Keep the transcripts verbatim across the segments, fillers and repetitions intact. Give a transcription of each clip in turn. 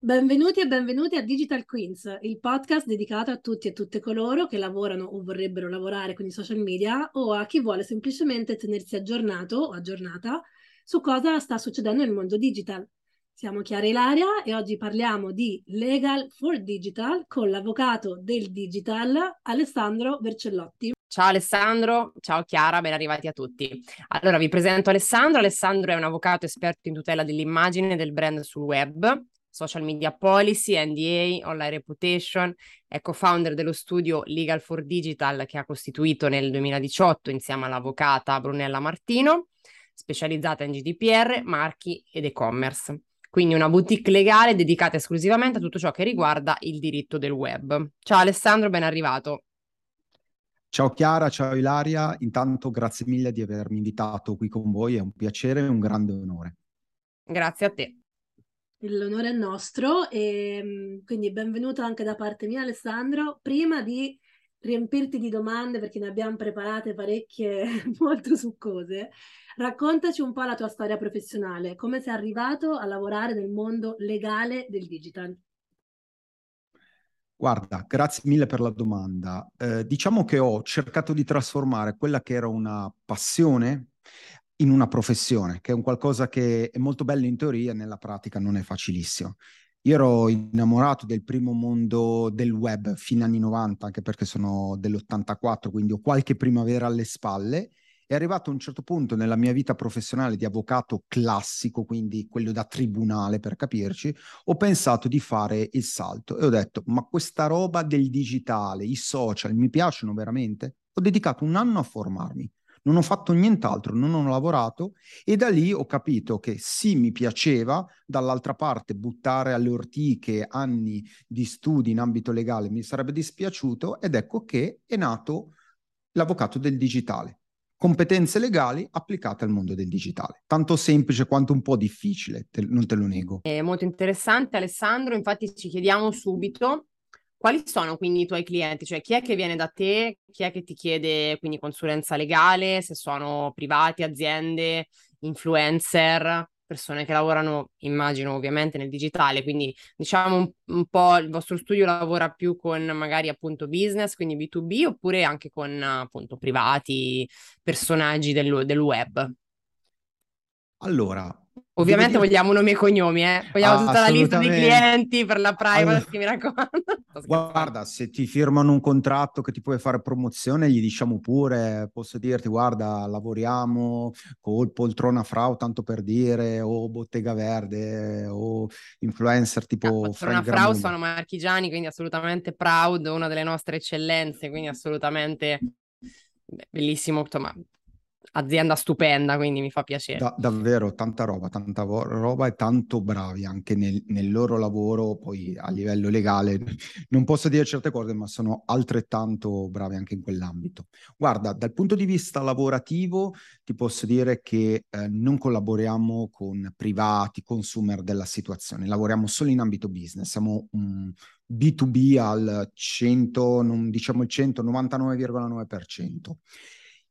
Benvenuti e benvenuti a Digital Queens, il podcast dedicato a tutti e tutte coloro che lavorano o vorrebbero lavorare con i social media o a chi vuole semplicemente tenersi aggiornato o aggiornata su cosa sta succedendo nel mondo digital. Siamo Chiara Ilaria e oggi parliamo di Legal for Digital con l'avvocato del digital Alessandro Vercellotti. Ciao Alessandro, ciao Chiara, ben arrivati a tutti. Allora vi presento Alessandro. Alessandro è un avvocato esperto in tutela dell'immagine e del brand sul web, social media policy, N D A, online reputation, è co-founder dello studio Legal for Digital che ha costituito nel duemiladiciotto insieme all'avvocata Brunella Martino, specializzata in G D P R, marchi ed e-commerce. Quindi una boutique legale dedicata esclusivamente a tutto ciò che riguarda il diritto del web. Ciao Alessandro, ben arrivato. Ciao Chiara, ciao Ilaria, intanto grazie mille di avermi invitato qui con voi, è un piacere e un grande onore. Grazie a te. L'onore è nostro e quindi benvenuto anche da parte mia Alessandro. Prima di riempirti di domande, perché ne abbiamo preparate parecchie molto succose, raccontaci un po' la tua storia professionale, come sei arrivato a lavorare nel mondo legale del digital? Guarda, grazie mille per la domanda. Eh, diciamo che ho cercato di trasformare quella che era una passione in una professione, che è un qualcosa che è molto bello in teoria, nella pratica non è facilissimo. Io ero innamorato del primo mondo del web fino agli anni novanta, anche perché sono dell'ottantaquattro, quindi ho qualche primavera alle spalle. È arrivato a un certo punto nella mia vita professionale di avvocato classico, quindi quello da tribunale per capirci, ho pensato di fare il salto e ho detto, ma questa roba del digitale, i social, mi piacciono veramente? Ho dedicato un anno a formarmi. Non ho fatto nient'altro, non ho lavorato e da lì ho capito che sì, mi piaceva, dall'altra parte buttare alle ortiche anni di studi in ambito legale mi sarebbe dispiaciuto ed ecco che è nato l'avvocato del digitale. Competenze legali applicate al mondo del digitale. Tanto semplice quanto un po' difficile, te, non te lo nego. È molto interessante Alessandro, infatti ci chiediamo subito quali sono quindi i tuoi clienti? Cioè chi è che viene da te? Chi è che ti chiede quindi consulenza legale? Se sono privati, aziende, influencer, persone che lavorano, immagino ovviamente nel digitale, quindi diciamo un, un po' il vostro studio lavora più con magari appunto business, quindi B to B, oppure anche con appunto privati, personaggi del, del web? Allora... Ovviamente dire... vogliamo nomi e cognomi, eh? Vogliamo ah, tutta la lista dei clienti per la privacy, allora, mi raccomando. Guarda, se ti firmano un contratto che ti puoi fare promozione, gli diciamo pure, posso dirti, guarda, lavoriamo col Poltrona Frau, tanto per dire, o Bottega Verde, o influencer tipo... Ah, Poltrona Frau sono marchigiani, quindi assolutamente proud, una delle nostre eccellenze, quindi assolutamente bellissimo, ma... azienda stupenda, quindi mi fa piacere. Da, davvero, tanta roba, tanta vo- roba e tanto bravi anche nel, nel loro lavoro, poi a livello legale. Non posso dire certe cose, ma sono altrettanto bravi anche in quell'ambito. Guarda, dal punto di vista lavorativo ti posso dire che eh, non collaboriamo con privati, consumer della situazione, lavoriamo solo in ambito business, siamo un... B to B al cento, non diciamo il centonovantanove virgola nove per cento.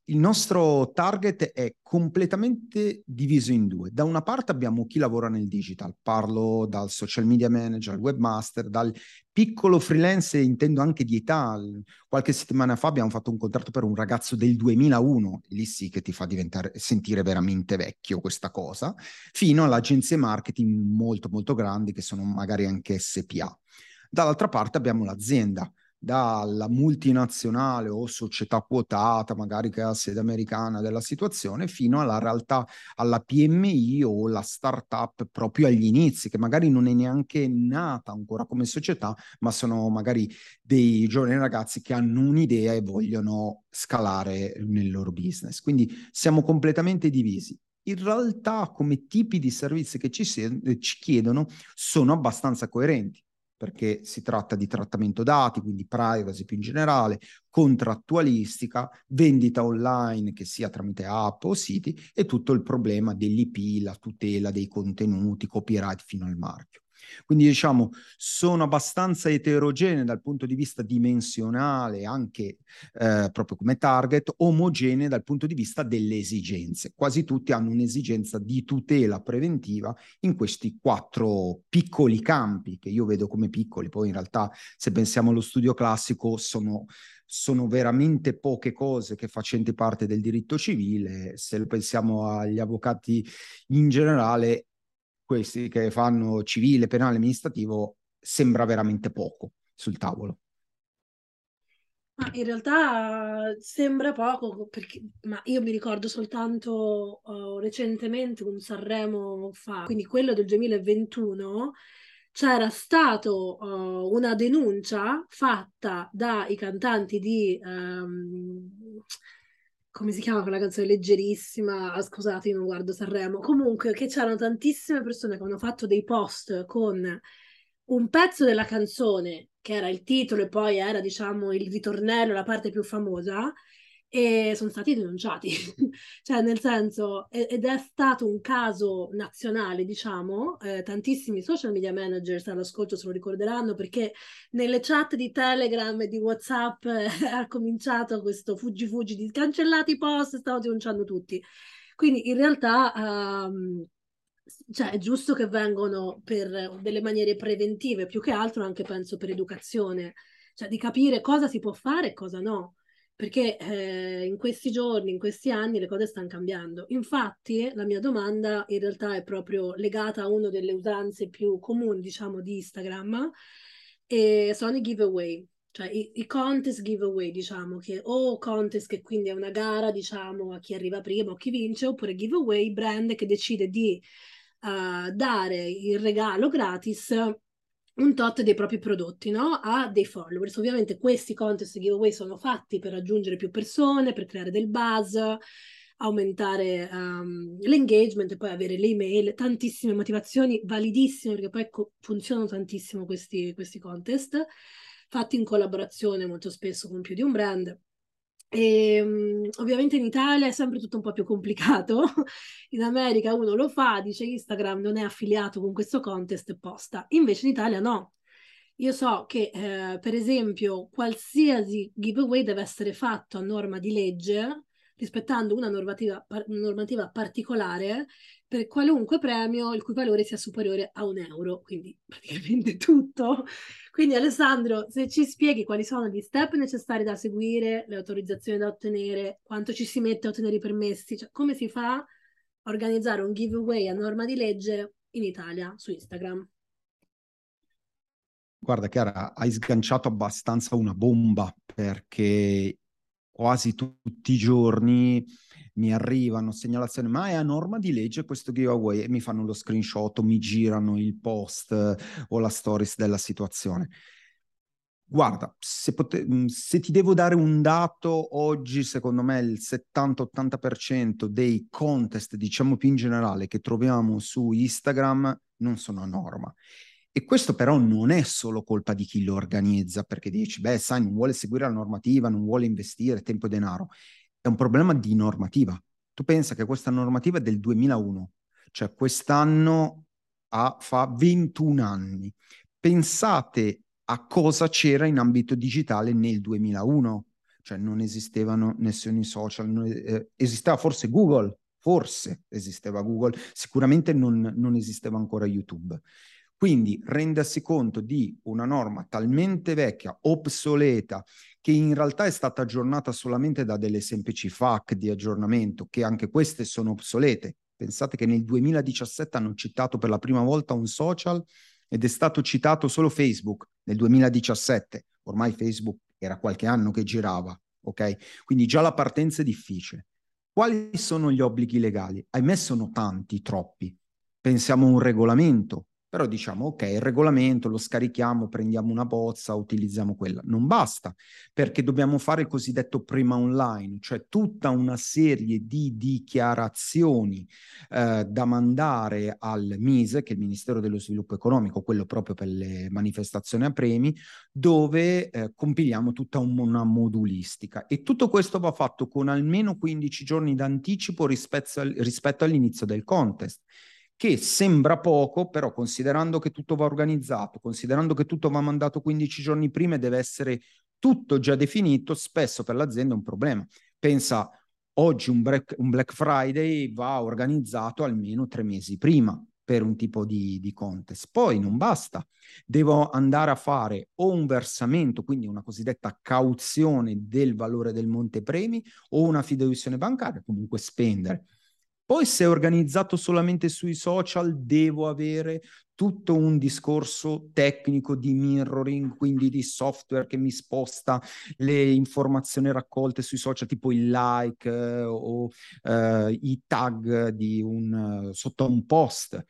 Il nostro target è completamente diviso in due. Da una parte abbiamo chi lavora nel digital, parlo dal social media manager, al webmaster, dal piccolo freelance, intendo anche di età. Qualche settimana fa abbiamo fatto un contratto per un ragazzo del duemilauno, lì sì che ti fa diventare sentire veramente vecchio questa cosa, fino alle agenzie marketing molto molto grandi che sono magari anche S P A. Dall'altra parte abbiamo l'azienda, dalla multinazionale o società quotata magari che ha sede americana della situazione fino alla realtà, alla P M I o la startup proprio agli inizi che magari non è neanche nata ancora come società ma sono magari dei giovani ragazzi che hanno un'idea e vogliono scalare nel loro business, quindi siamo completamente divisi. In realtà come tipi di servizi che ci, se- ci chiedono sono abbastanza coerenti perché si tratta di trattamento dati, quindi privacy più in generale, contrattualistica, vendita online che sia tramite app o siti e tutto il problema dell'I P, la tutela dei contenuti, copyright fino al marchio. Quindi diciamo sono abbastanza eterogenee dal punto di vista dimensionale, anche eh, proprio come target, omogenee dal punto di vista delle esigenze. Quasi tutti hanno un'esigenza di tutela preventiva in questi quattro piccoli campi, che io vedo come piccoli, poi in realtà se pensiamo allo studio classico sono... sono veramente poche cose che facenti parte del diritto civile. Se pensiamo agli avvocati in generale, questi che fanno civile, penale, amministrativo, sembra veramente poco sul tavolo. Ma in realtà sembra poco, perché, ma io mi ricordo soltanto uh, recentemente un Sanremo fa, quindi quello del duemilaventuno, c'era stata uh, una denuncia fatta dai cantanti di, um, come si chiama quella canzone leggerissima, scusate io non guardo Sanremo, comunque che c'erano tantissime persone che hanno fatto dei post con un pezzo della canzone, che era il titolo e poi era diciamo il ritornello, la parte più famosa, e sono stati denunciati, cioè nel senso, ed è stato un caso nazionale diciamo, eh, tantissimi social media manager all'ascolto se lo ricorderanno, perché nelle chat di Telegram e di WhatsApp eh, ha cominciato questo fuggi fuggi di cancellati i post, stavano denunciando tutti, quindi in realtà um, cioè è giusto che vengano per delle maniere preventive, più che altro anche penso per educazione, cioè di capire cosa si può fare e cosa no. Perché eh, in questi giorni, in questi anni, le cose stanno cambiando. Infatti, la mia domanda in realtà è proprio legata a una delle usanze più comuni, diciamo, di Instagram, e sono i giveaway, cioè i, i contest giveaway, diciamo, che o contest che quindi è una gara, diciamo, a chi arriva prima o chi vince, oppure giveaway, brand che decide di uh, dare il regalo gratis un tot dei propri prodotti, no? A dei followers. Ovviamente questi contest giveaway sono fatti per raggiungere più persone, per creare del buzz, aumentare um, l'engagement e poi avere le email, tantissime motivazioni validissime, perché poi funzionano tantissimo questi, questi contest, fatti in collaborazione molto spesso con più di un brand. E, um, ovviamente in Italia è sempre tutto un po' più complicato, in America uno lo fa, dice Instagram non è affiliato con questo contest e posta, invece in Italia no. Io so che eh, per esempio qualsiasi giveaway deve essere fatto a norma di legge, rispettando una normativa, par- normativa particolare, per qualunque premio il cui valore sia superiore a un euro, quindi praticamente tutto. Quindi Alessandro, se ci spieghi quali sono gli step necessari da seguire, le autorizzazioni da ottenere, quanto ci si mette a ottenere i permessi, cioè come si fa a organizzare un giveaway a norma di legge in Italia su Instagram? Guarda Chiara, hai sganciato abbastanza una bomba, perché quasi tutti i giorni mi arrivano segnalazioni, ma è a norma di legge questo giveaway, e mi fanno lo screenshot, mi girano il post o la stories della situazione. Guarda, se, pote- se ti devo dare un dato, oggi secondo me il settanta ottanta per cento dei contest, diciamo più in generale, che troviamo su Instagram non sono a norma. E questo però non è solo colpa di chi lo organizza, perché dici, beh, sai, non vuole seguire la normativa, non vuole investire tempo e denaro. È un problema di normativa. Tu pensa che questa normativa è del duemilauno, cioè quest'anno ha, fa ventuno anni. Pensate a cosa c'era in ambito digitale nel duemilauno, cioè non esistevano nessun social, non, eh, esisteva forse Google, forse esisteva Google, sicuramente non, non esisteva ancora YouTube. Quindi rendersi conto di una norma talmente vecchia, obsoleta, che in realtà è stata aggiornata solamente da delle semplici F A Q di aggiornamento, che anche queste sono obsolete. Pensate che nel duemiladiciassette hanno citato per la prima volta un social ed è stato citato solo Facebook nel duemiladiciassette. Ormai Facebook era qualche anno che girava, ok? Quindi già la partenza è difficile. Quali sono gli obblighi legali? Ahimè sono tanti, troppi. Pensiamo a un regolamento. Però diciamo, ok, il regolamento lo scarichiamo, prendiamo una bozza, utilizziamo quella. Non basta, perché dobbiamo fare il cosiddetto prima online, cioè tutta una serie di dichiarazioni eh, da mandare al MISE, che è il Ministero dello Sviluppo Economico, quello proprio per le manifestazioni a premi, dove eh, compiliamo tutta un, una modulistica. E tutto questo va fatto con almeno quindici giorni d'anticipo rispetto, al, rispetto all'inizio del contest. che sembra poco, però considerando che tutto va organizzato, considerando che tutto va mandato quindici giorni prima e deve essere tutto già definito, spesso per l'azienda è un problema. Pensa, oggi un Black, un Black Friday va organizzato almeno tre mesi prima per un tipo di, di contest. Poi non basta, devo andare a fare o un versamento, quindi una cosiddetta cauzione del valore del montepremi o una fideiussione bancaria, comunque spendere. Poi se è organizzato solamente sui social devo avere tutto un discorso tecnico di mirroring, quindi di software che mi sposta le informazioni raccolte sui social, tipo il like eh, o eh, i tag di un, sotto un post.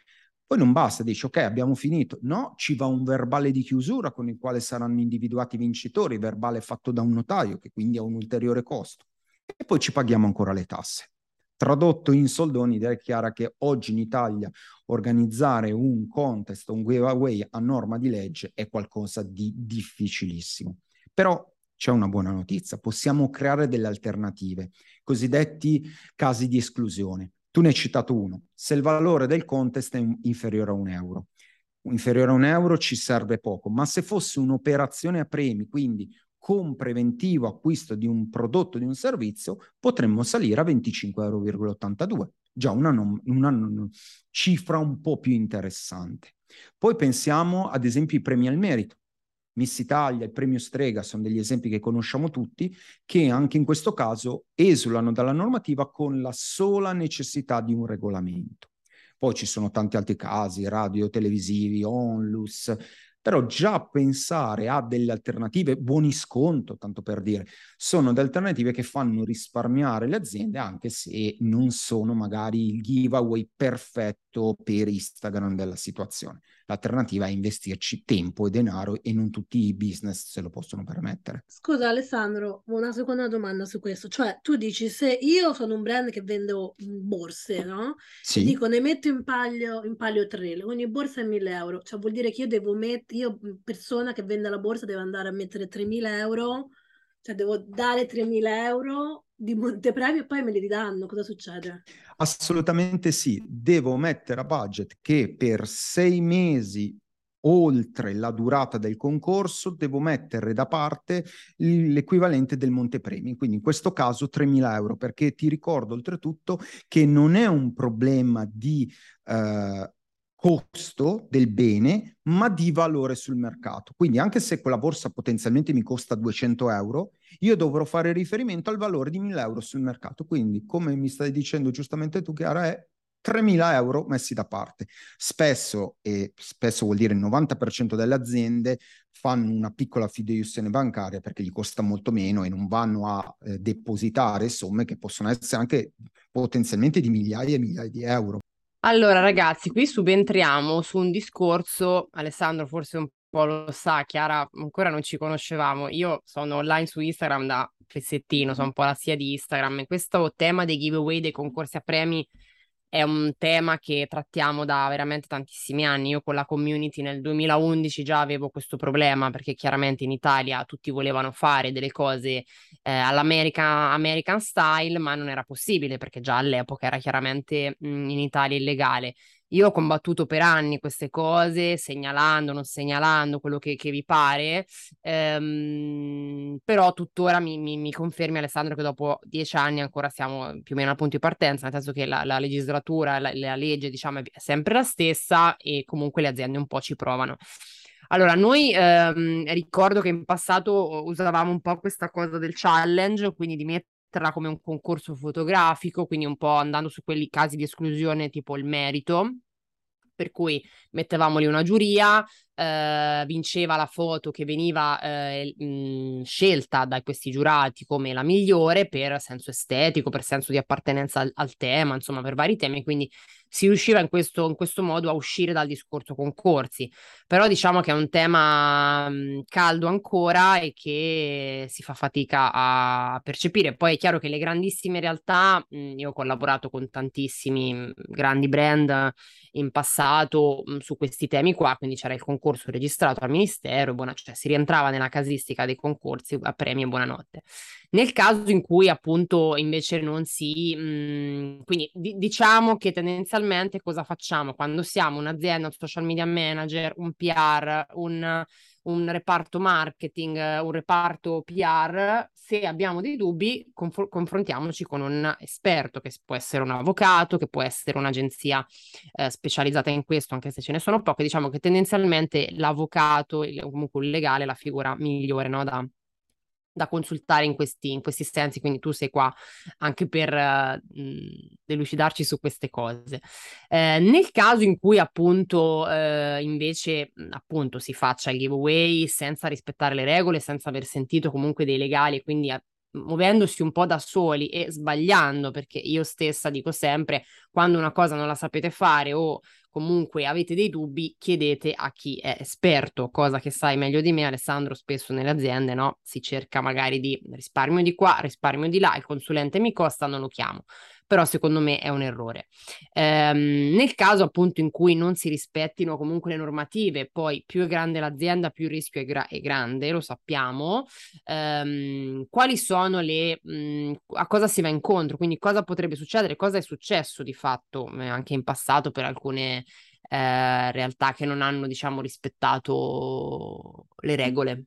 Poi non basta, dici ok abbiamo finito, no, ci va un verbale di chiusura con il quale saranno individuati i vincitori, verbale fatto da un notaio che quindi ha un ulteriore costo, e poi ci paghiamo ancora le tasse. Tradotto in soldoni, direi Chiara che oggi in Italia organizzare un contest, un giveaway a norma di legge è qualcosa di difficilissimo. Però c'è una buona notizia, possiamo creare delle alternative, cosiddetti casi di esclusione. Tu ne hai citato uno, se il valore del contest è inferiore a un euro. Inferiore a un euro ci serve poco, ma se fosse un'operazione a premi, quindi con preventivo acquisto di un prodotto, di un servizio, potremmo salire a venticinque virgola ottantadue euro, già una, non, una non, cifra un po' più interessante. Poi pensiamo ad esempio ai premi al merito. Miss Italia, il premio Strega sono degli esempi che conosciamo tutti, che anche in questo caso esulano dalla normativa con la sola necessità di un regolamento. Poi ci sono tanti altri casi, radio, televisivi, onlus. Però già pensare a delle alternative, buoni sconto, tanto per dire, sono delle alternative che fanno risparmiare le aziende, anche se non sono magari il giveaway perfetto per Instagram della situazione. L'alternativa è investirci tempo e denaro e non tutti i business se lo possono permettere. Scusa Alessandro, una seconda domanda su questo. Cioè tu dici, se io sono un brand che vendo borse, no? Sì. Ti dico, ne metto in palio, in palio tre, ogni borsa è mille euro. Cioè vuol dire che io devo mettere, io persona che vende la borsa devo andare a mettere tremila euro, cioè devo dare tremila euro di montepremi e poi me li ridanno, cosa succede? Assolutamente sì, devo mettere a budget che per sei mesi oltre la durata del concorso devo mettere da parte l'equivalente del montepremi, quindi in questo caso tremila euro, perché ti ricordo oltretutto che non è un problema di eh, costo del bene, ma di valore sul mercato. Quindi anche se quella borsa potenzialmente mi costa duecento euro, io dovrò fare riferimento al valore di mille euro sul mercato. Quindi, come mi stai dicendo giustamente tu, Chiara, è tremila euro messi da parte. Spesso, e spesso vuol dire il novanta per cento delle aziende, fanno una piccola fideiussione bancaria perché gli costa molto meno e non vanno a eh, depositare somme che possono essere anche potenzialmente di migliaia e migliaia di euro. Allora ragazzi, qui subentriamo su un discorso, Alessandro forse un po' lo sa, Chiara ancora non ci conoscevamo, io sono online su Instagram da pezzettino, sono un po' la sia di Instagram, e questo tema dei giveaway, dei concorsi a premi è un tema che trattiamo da veramente tantissimi anni. Io con la community nel duemilaundici già avevo questo problema, perché chiaramente in Italia tutti volevano fare delle cose eh, all'American American style, ma non era possibile perché già all'epoca era chiaramente mh, in Italia illegale. Io ho combattuto per anni queste cose, segnalando, non segnalando, quello che, che vi pare, ehm, però tuttora mi, mi, mi confermi Alessandro che dopo dieci anni ancora siamo più o meno al punto di partenza, nel senso che la, la legislatura, la, la legge diciamo è sempre la stessa e comunque le aziende un po' ci provano. Allora, noi ehm, ricordo che in passato usavamo un po' questa cosa del challenge, quindi di mettere come un concorso fotografico, quindi un po' andando su quelli casi di esclusione tipo il merito, per cui mettevamo lì una giuria, eh, vinceva la foto che veniva eh, mh, scelta da questi giurati come la migliore per senso estetico, per senso di appartenenza al, al tema, insomma per vari temi, quindi si riusciva in questo, in questo modo a uscire dal discorso concorsi. Però diciamo che è un tema mh, caldo ancora e che si fa fatica a percepire. Poi è chiaro che le grandissime realtà, mh, io ho collaborato con tantissimi grandi brand in passato mh, su questi temi qua, quindi c'era il concorso concorso registrato al ministero, buona, cioè si rientrava nella casistica dei concorsi a premi e buonanotte. Nel caso in cui appunto invece non si, mh, quindi di- diciamo che tendenzialmente cosa facciamo? Quando siamo un'azienda, un social media manager, un P R, un, un reparto marketing, un reparto P R, se abbiamo dei dubbi conf- confrontiamoci con un esperto che può essere un avvocato, che può essere un'agenzia eh, specializzata in questo, anche se ce ne sono poche. Diciamo che tendenzialmente l'avvocato, il, comunque il legale, è la figura migliore, no, da... da consultare in questi, in questi sensi, quindi tu sei qua anche per uh, delucidarci su queste cose. Eh, nel caso in cui appunto eh, invece appunto si faccia il giveaway senza rispettare le regole, senza aver sentito comunque dei legali, quindi a- muovendosi un po' da soli e sbagliando, perché io stessa dico sempre, quando una cosa non la sapete fare o comunque avete dei dubbi, chiedete a chi è esperto, cosa che sai meglio di me, Alessandro. Spesso nelle aziende, no, si cerca magari di risparmio di qua, risparmio di là, il consulente mi costa, non lo chiamo. Però secondo me è un errore. Ehm, nel caso appunto in cui non si rispettino comunque le normative, poi più è grande l'azienda più il rischio è, gra- è grande, lo sappiamo. Ehm, quali sono le, mh, a cosa si va incontro, quindi cosa potrebbe succedere, cosa è successo di fatto eh, anche in passato per alcune eh, realtà che non hanno, diciamo, rispettato le regole.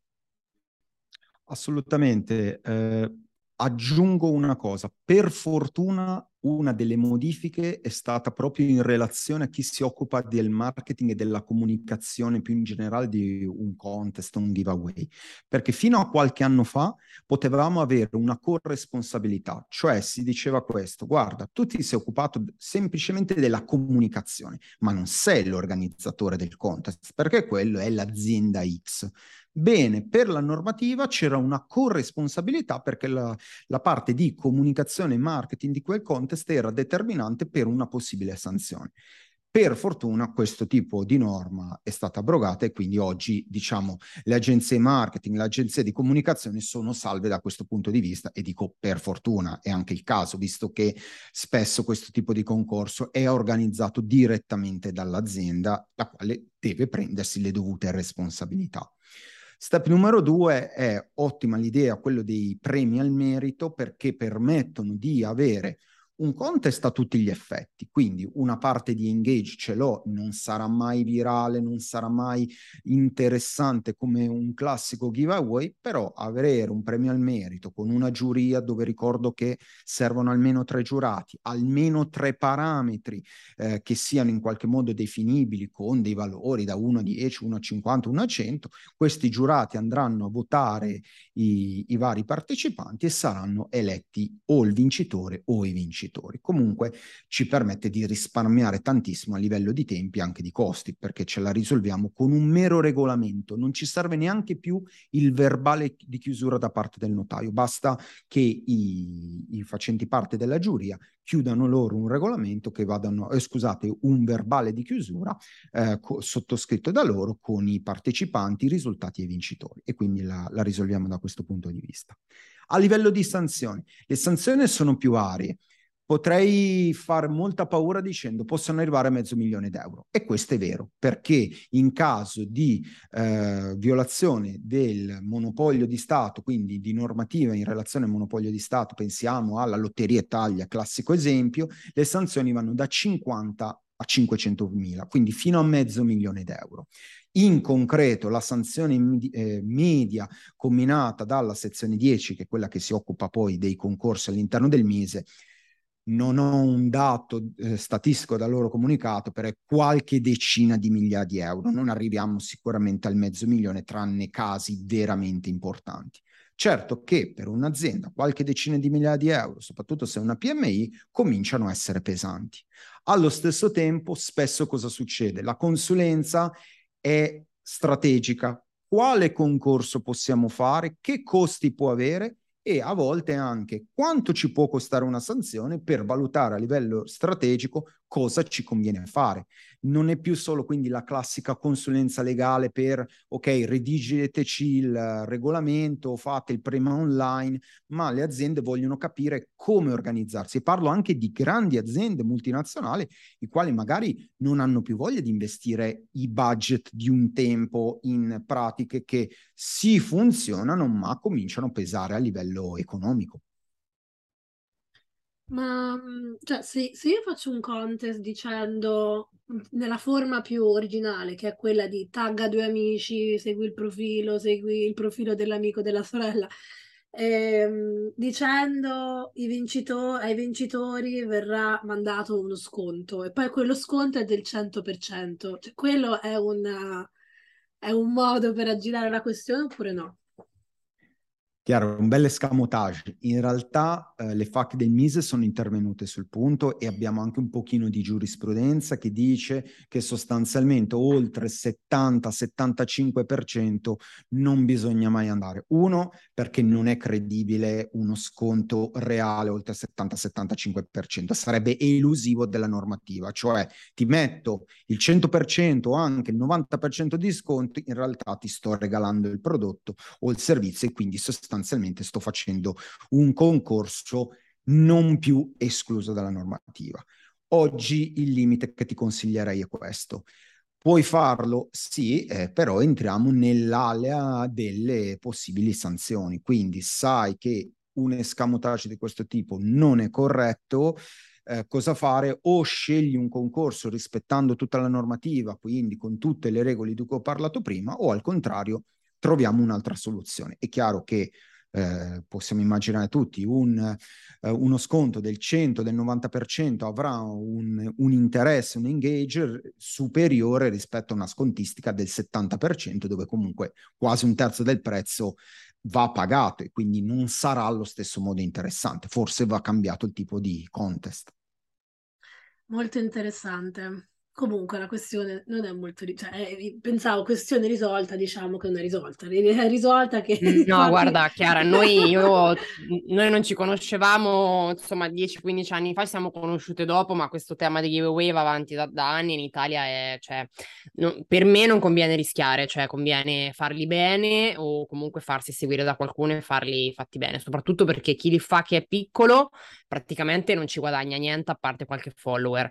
Assolutamente. Eh... Aggiungo una cosa, per fortuna una delle modifiche è stata proprio in relazione a chi si occupa del marketing e della comunicazione più in generale di un contest, un giveaway, perché fino a qualche anno fa potevamo avere una corresponsabilità, cioè si diceva questo: guarda, tu ti sei occupato semplicemente della comunicazione, ma non sei l'organizzatore del contest, perché quello è l'azienda X. Bene, per la normativa c'era una corresponsabilità perché la, la parte di comunicazione e marketing di quel contest era determinante per una possibile sanzione. Per fortuna questo tipo di norma è stata abrogata e quindi oggi, diciamo, le agenzie marketing, le agenzie di comunicazione sono salve da questo punto di vista, e dico per fortuna è anche il caso, visto che spesso questo tipo di concorso è organizzato direttamente dall'azienda, la quale deve prendersi le dovute responsabilità. Step numero due è ottima l'idea, quello dei premi al merito, perché permettono di avere un contest a tutti gli effetti, quindi una parte di engage ce l'ho, non sarà mai virale, non sarà mai interessante come un classico giveaway, però avere un premio al merito con una giuria dove ricordo che servono almeno tre giurati, almeno tre parametri eh, che siano in qualche modo definibili con dei valori da uno a dieci, uno a cinquanta, uno a cento, questi giurati andranno a votare i, i vari partecipanti e saranno eletti o il vincitore o i vincitori. Comunque ci permette di risparmiare tantissimo a livello di tempi e anche di costi, perché ce la risolviamo con un mero regolamento, non ci serve neanche più il verbale di chiusura da parte del notaio, basta che i, i facenti parte della giuria chiudano loro un regolamento che vadano, eh, scusate, un verbale di chiusura eh, co- sottoscritto da loro con i partecipanti, i risultati e i vincitori, e quindi la, la risolviamo da questo punto di vista. A livello di sanzioni, le sanzioni sono più varie. Potrei far molta paura dicendo possono arrivare a mezzo milione d'euro, e questo è vero, perché in caso di eh, violazione del monopolio di Stato, quindi di normativa in relazione al monopolio di Stato, pensiamo alla Lotteria Italia, classico esempio, le sanzioni vanno da cinquanta a cinquecentomila, quindi fino a mezzo milione d'euro. In concreto la sanzione eh, media combinata dalla sezione dieci, che è quella che si occupa poi dei concorsi all'interno del MISE, non ho un dato eh, statistico da loro comunicato, per qualche decina di migliaia di euro, non arriviamo sicuramente al mezzo milione tranne casi veramente importanti. Certo che per un'azienda qualche decina di migliaia di euro, soprattutto se è una P M I, cominciano a essere pesanti. Allo stesso tempo spesso cosa succede? La consulenza è strategica, quale concorso possiamo fare, che costi può avere e a volte anche quanto ci può costare una sanzione per valutare a livello strategico cosa ci conviene fare. Non è più solo quindi la classica consulenza legale per ok, redigiteci il regolamento, fate il prima online, ma le aziende vogliono capire come organizzarsi. Parlo anche di grandi aziende multinazionali, i quali magari non hanno più voglia di investire i budget di un tempo in pratiche che sì funzionano, ma cominciano a pesare a livello economico. Ma cioè, se, se io faccio un contest dicendo nella forma più originale, che è quella di tagga due amici, segui il profilo, segui il profilo dell'amico, della sorella, ehm, dicendo i vincito- ai vincitori verrà mandato uno sconto e poi quello sconto è del cento per cento, cioè, quello è, una, è un modo per aggirare la questione oppure no? Chiaro, un bel escamotage. In realtà eh, le F A Q del MISE sono intervenute sul punto e abbiamo anche un pochino di giurisprudenza che dice che sostanzialmente oltre il settanta settantacinque per cento non bisogna mai andare. Uno, perché non è credibile uno sconto reale oltre il settanta settantacinque per cento, sarebbe elusivo della normativa, cioè ti metto il cento per cento o anche il novanta per cento di sconti, in realtà ti sto regalando il prodotto o il servizio e quindi sostanzialmente sostanzialmente sto facendo un concorso non più escluso dalla normativa. Oggi il limite che ti consiglierei è questo. Puoi farlo? Sì, eh, però entriamo nell'area delle possibili sanzioni, quindi sai che un escamotage di questo tipo non è corretto. Eh, cosa fare? O scegli un concorso rispettando tutta la normativa, quindi con tutte le regole di cui ho parlato prima, o al contrario troviamo un'altra soluzione. È chiaro che eh, possiamo immaginare tutti un, eh, uno sconto del cento, del novanta per cento avrà un, un interesse, un engage superiore rispetto a una scontistica del settanta per cento, dove comunque quasi un terzo del prezzo va pagato e quindi non sarà allo stesso modo interessante. Forse va cambiato il tipo di contest. Molto interessante. Comunque la questione non è molto... Cioè, eh, pensavo questione risolta, diciamo che non è risolta. È risolta che... No, guarda, Chiara, noi, io, noi non ci conoscevamo, insomma, dieci quindici anni fa, ci siamo conosciute dopo, ma questo tema di giveaway va avanti da, da anni in Italia. È, cioè, no, per me non conviene rischiare, cioè conviene farli bene o comunque farsi seguire da qualcuno e farli fatti bene, soprattutto perché chi li fa che è piccolo praticamente non ci guadagna niente a parte qualche follower.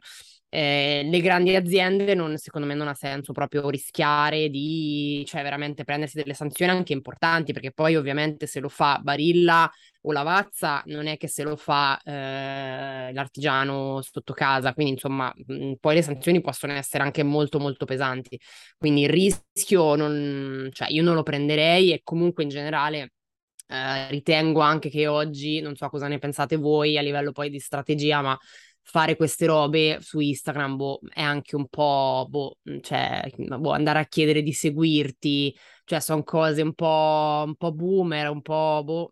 Eh, le grandi aziende non, secondo me non ha senso proprio rischiare di, cioè veramente prendersi delle sanzioni anche importanti, perché poi ovviamente se lo fa Barilla o Lavazza non è che se lo fa eh, l'artigiano sotto casa, quindi insomma mh, poi le sanzioni possono essere anche molto molto pesanti, quindi il rischio non, cioè io non lo prenderei e comunque in generale eh, ritengo anche che oggi, non so cosa ne pensate voi a livello poi di strategia, ma fare queste robe su Instagram boh, è anche un po' boh, cioè, boh, andare a chiedere di seguirti, cioè sono cose un po', un po' boomer, un po' boh,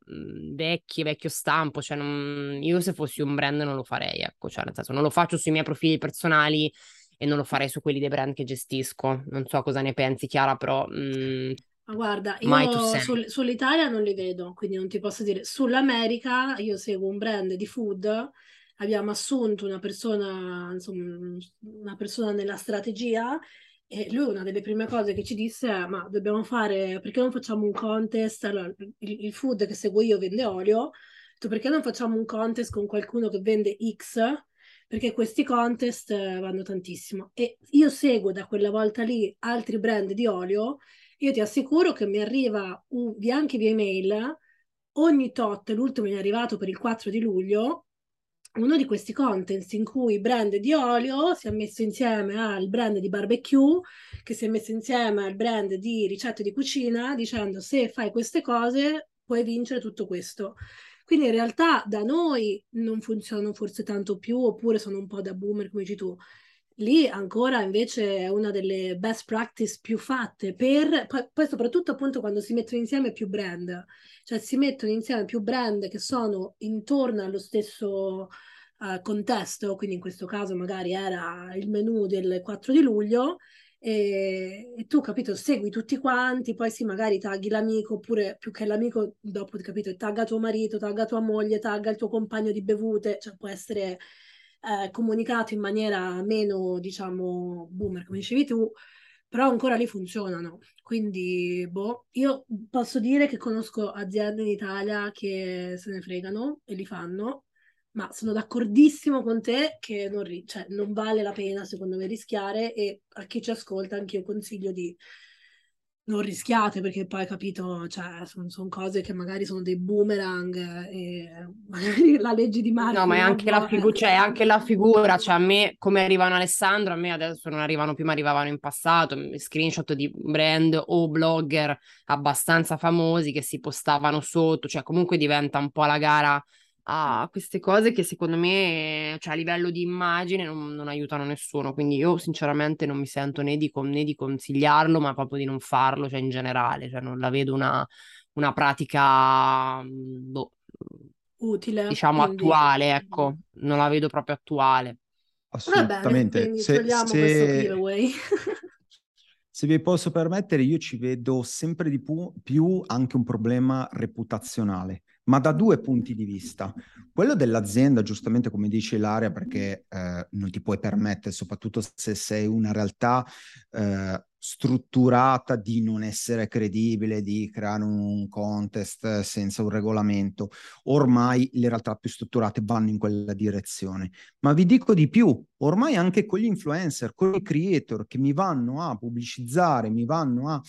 vecchie, vecchio stampo, cioè non, io se fossi un brand non lo farei, ecco, cioè nel senso non lo faccio sui miei profili personali e non lo farei su quelli dei brand che gestisco, non so cosa ne pensi Chiara, però... Mh, ma guarda, io sul, sull'Italia non li vedo, quindi non ti posso dire, sull'America io seguo un brand di food. Abbiamo assunto una persona, insomma, una persona nella strategia e lui una delle prime cose che ci disse è ma dobbiamo fare, perché non facciamo un contest, allora, il, il food che seguo io vende olio, perché non facciamo un contest con qualcuno che vende X, perché questi contest vanno tantissimo. E io seguo da quella volta lì altri brand di olio, io ti assicuro che mi arriva un, anche via email, ogni tot, l'ultimo mi è arrivato per il quattro di luglio, uno di questi contest in cui il brand di olio si è messo insieme al brand di barbecue, che si è messo insieme al brand di ricette di cucina, dicendo se fai queste cose puoi vincere tutto questo. Quindi in realtà da noi non funzionano forse tanto più, oppure sono un po' da boomer come dici tu. Lì ancora invece è una delle best practice più fatte, per poi, poi soprattutto appunto quando si mettono insieme più brand, cioè si mettono insieme più brand che sono intorno allo stesso uh, contesto, quindi in questo caso magari era il menù del quattro di luglio e, e tu, capito, segui tutti quanti, poi sì, magari tagli l'amico, oppure più che l'amico dopo, capito, tagga tuo marito, tagga tua moglie, tagga il tuo compagno di bevute, cioè può essere eh, comunicato in maniera meno, diciamo, boomer, come dicevi tu, però ancora lì funzionano, quindi boh, io posso dire che conosco aziende in Italia che se ne fregano e li fanno, ma sono d'accordissimo con te che non, ri- cioè, non vale la pena, secondo me, rischiare, e a chi ci ascolta anche io consiglio di non rischiate, perché poi, capito, cioè, sono son cose che magari sono dei boomerang, e magari la legge di Marco... No, ma è anche, la figu- cioè, è anche la figura, cioè a me, come arrivano Alessandro, a me adesso non arrivano più, ma arrivavano in passato, screenshot di brand o blogger abbastanza famosi che si postavano sotto, cioè comunque diventa un po' la gara a queste cose che secondo me, cioè a livello di immagine, non, non aiutano nessuno, quindi io sinceramente non mi sento né di, né di consigliarlo, ma proprio di non farlo, cioè in generale, cioè non la vedo una, una pratica boh, utile, diciamo, quindi attuale, ecco, non la vedo proprio attuale. Assolutamente. Vabbè, se, se... se vi posso permettere, io ci vedo sempre di pu- più anche un problema reputazionale, ma da due punti di vista. Quello dell'azienda, giustamente come dice Ilaria, perché eh, non ti puoi permettere, soprattutto se sei una realtà eh, strutturata, di non essere credibile, di creare un contest senza un regolamento. Ormai le realtà più strutturate vanno in quella direzione. Ma vi dico di più, ormai anche con gli influencer, con i creator che mi vanno a pubblicizzare, mi vanno a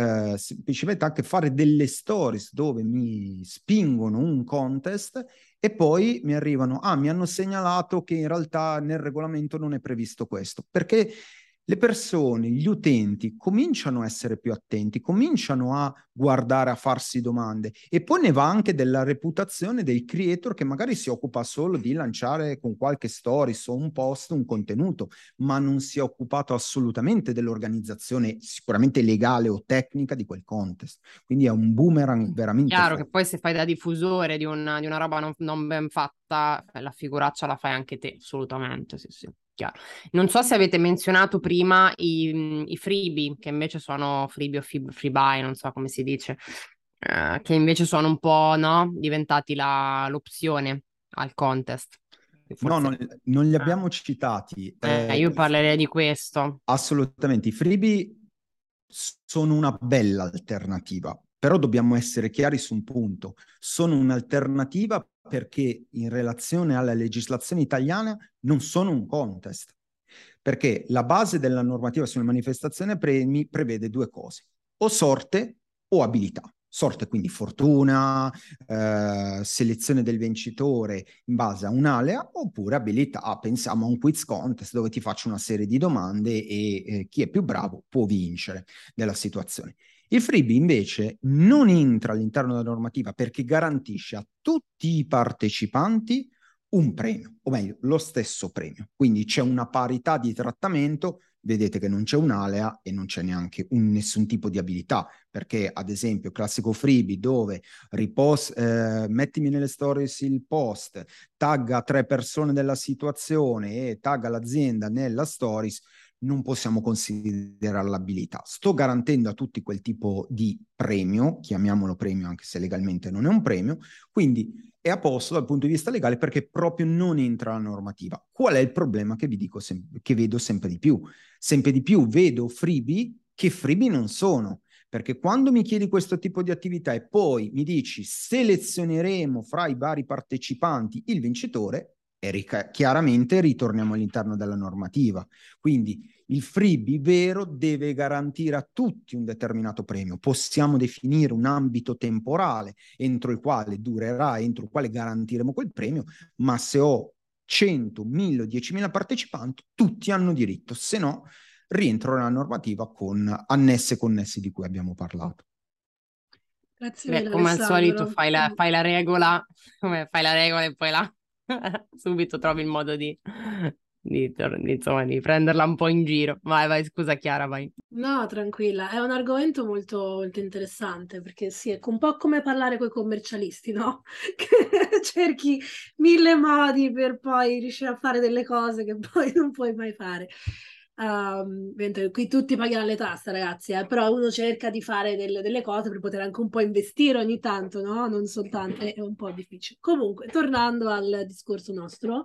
eh, semplicemente anche fare delle stories dove mi spingono un contest e poi mi arrivano, ah, mi hanno segnalato che in realtà nel regolamento non è previsto questo, perché le persone, gli utenti cominciano a essere più attenti, cominciano a guardare, a farsi domande, e poi ne va anche della reputazione del creator che magari si occupa solo di lanciare con qualche stories o un post un contenuto, ma non si è occupato assolutamente dell'organizzazione sicuramente legale o tecnica di quel contest. Quindi è un boomerang veramente. Chiaro forte. Che poi se fai da diffusore di una, di una roba non, non ben fatta, la figuraccia la fai anche te, assolutamente, sì sì. Chiaro. Non so se avete menzionato prima i, i freebie, che invece sono freebie o fib, free buy, non so come si dice, eh, che invece sono un po', no, diventati la, l'opzione al contest. Forse... No, non, non li abbiamo citati. Eh, eh, io parlerei di questo. Assolutamente, i freebie sono una bella alternativa, però dobbiamo essere chiari su un punto. Sono un'alternativa perché in relazione alla legislazione italiana non sono un contest, perché la base della normativa sulle manifestazioni premi prevede due cose, o sorte o abilità. Sorte quindi fortuna, eh, selezione del vincitore in base a un'alea, oppure abilità, pensiamo a un quiz contest dove ti faccio una serie di domande e eh, chi è più bravo può vincere della situazione. Il freebie invece non entra all'interno della normativa perché garantisce a tutti i partecipanti un premio, o meglio, lo stesso premio. Quindi c'è una parità di trattamento, vedete che non c'è un'alea e non c'è neanche un, nessun tipo di abilità, perché ad esempio classico freebie dove ripost, eh, mettimi nelle stories il post, tagga tre persone della situazione e tagga l'azienda nella stories, non possiamo considerare l'abilità. Sto garantendo a tutti quel tipo di premio, chiamiamolo premio anche se legalmente non è un premio, quindi è a posto dal punto di vista legale perché proprio non entra la normativa. Qual è il problema che vi dico sem- che vedo sempre di più? Sempre di più vedo freebie che freebie non sono, perché quando mi chiedi questo tipo di attività e poi mi dici selezioneremo fra i vari partecipanti il vincitore, Erika, chiaramente ritorniamo all'interno della normativa. Quindi il freebie vero deve garantire a tutti un determinato premio. Possiamo definire un ambito temporale entro il quale durerà, entro il quale garantiremo quel premio, ma se ho cento, mille, diecimila partecipanti, tutti hanno diritto, se no rientro nella normativa con annesse e connesse di cui abbiamo parlato. Grazie mille. Beh, come al solito fai la, fai la regola, come fai la regola e poi la subito trovi il modo di, di, di, insomma, di prenderla un po' in giro. Vai, vai, scusa Chiara, vai. No, tranquilla, è un argomento molto, molto interessante, perché sì, è un po' come parlare con i commercialisti, no? Che cerchi mille modi per poi riuscire a fare delle cose che poi non puoi mai fare. Um, mentre qui tutti pagano le tasse, ragazzi, eh? Però uno cerca di fare del, delle cose per poter anche un po' investire ogni tanto, no? Non soltanto, è un po' difficile. Comunque, tornando al discorso nostro,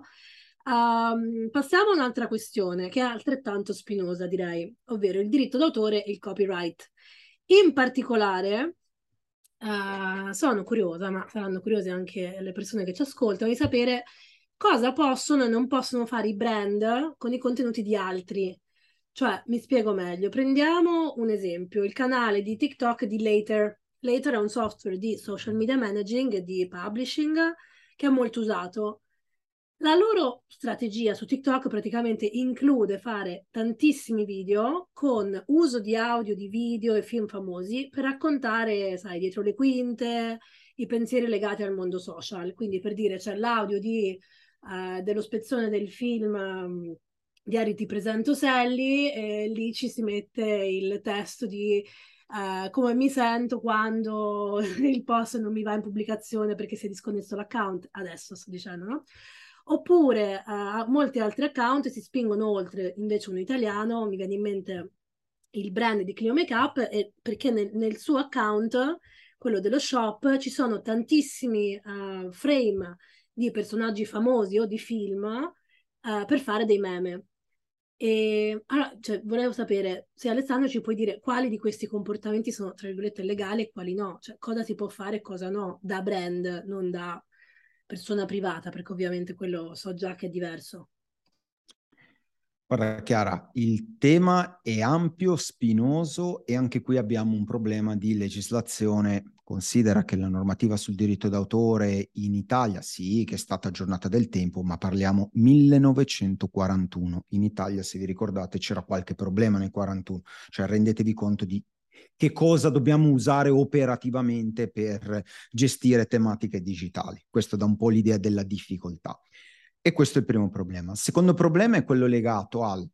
um, passiamo a un'altra questione che è altrettanto spinosa, direi, ovvero il diritto d'autore e il copyright. In particolare, uh, sono curiosa, ma saranno curiose anche le persone che ci ascoltano, di sapere cosa possono e non possono fare i brand con i contenuti di altri. Cioè, mi spiego meglio, prendiamo un esempio, il canale di TikTok di Later. Later è un software di social media managing e di publishing che è molto usato. La loro strategia su TikTok praticamente include fare tantissimi video con uso di audio, di video e film famosi per raccontare, sai, dietro le quinte, i pensieri legati al mondo social. Quindi, per dire, c'è l'audio di, uh, dello spezzone del film... Um, di Harry ti presento Sally, e lì ci si mette il testo di uh, come mi sento quando il post non mi va in pubblicazione perché si è disconnesso l'account, adesso sto dicendo, no? Oppure uh, molti altri account si spingono oltre, invece uno italiano, mi viene in mente il brand di Clio Makeup, e perché nel, nel suo account, quello dello shop, ci sono tantissimi uh, frame di personaggi famosi o di film uh, per fare dei meme. E allora, cioè, volevo sapere se Alessandro ci puoi dire quali di questi comportamenti sono, tra virgolette, legali e quali no, cioè cosa si può fare e cosa no, da brand, non da persona privata, perché ovviamente quello so già che è diverso. Guarda Chiara, il tema è ampio, spinoso, e anche qui abbiamo un problema di legislazione. Considera che la normativa sul diritto d'autore in Italia, sì, che è stata aggiornata del tempo, ma parliamo millenovecentoquarantuno. In Italia, se vi ricordate, c'era qualche problema nel quarantuno, cioè rendetevi conto di che cosa dobbiamo usare operativamente per gestire tematiche digitali. Questo dà un po' l'idea della difficoltà. E questo è il primo problema. Il secondo problema è quello legato al...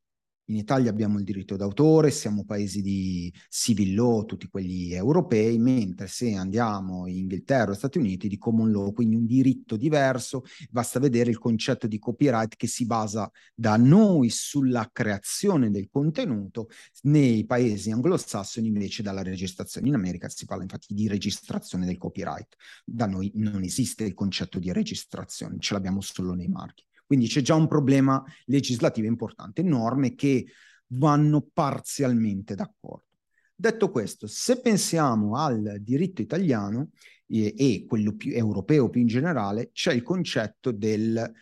In Italia abbiamo il diritto d'autore, siamo paesi di civil law, tutti quelli europei, mentre se andiamo in Inghilterra o Stati Uniti di common law, quindi un diritto diverso. Basta vedere il concetto di copyright che si basa da noi sulla creazione del contenuto, nei paesi anglosassoni invece dalla registrazione. In America si parla infatti di registrazione del copyright, da noi non esiste il concetto di registrazione, ce l'abbiamo solo nei marchi. Quindi c'è già un problema legislativo importante, norme che vanno parzialmente d'accordo. Detto questo, se pensiamo al diritto italiano e, e quello più europeo più in generale, c'è il concetto del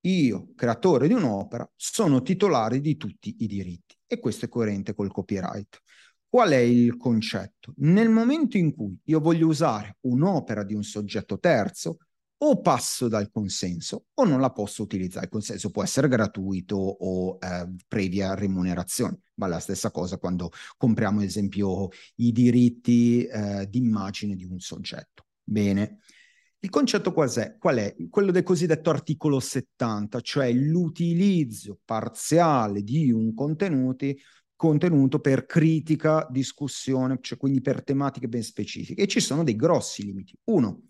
io, creatore di un'opera, sono titolare di tutti i diritti, e questo è coerente col copyright. Qual è il concetto? Nel momento in cui io voglio usare un'opera di un soggetto terzo, o passo dal consenso o non la posso utilizzare. Il consenso può essere gratuito o eh, previa remunerazione, ma è la stessa cosa quando compriamo, ad esempio, i diritti eh, di immagine di un soggetto. Bene, il concetto qual è? Qual è? Quello del cosiddetto articolo settanta, cioè l'utilizzo parziale di un contenuto contenuto per critica, discussione, cioè quindi per tematiche ben specifiche. E ci sono dei grossi limiti. Uno,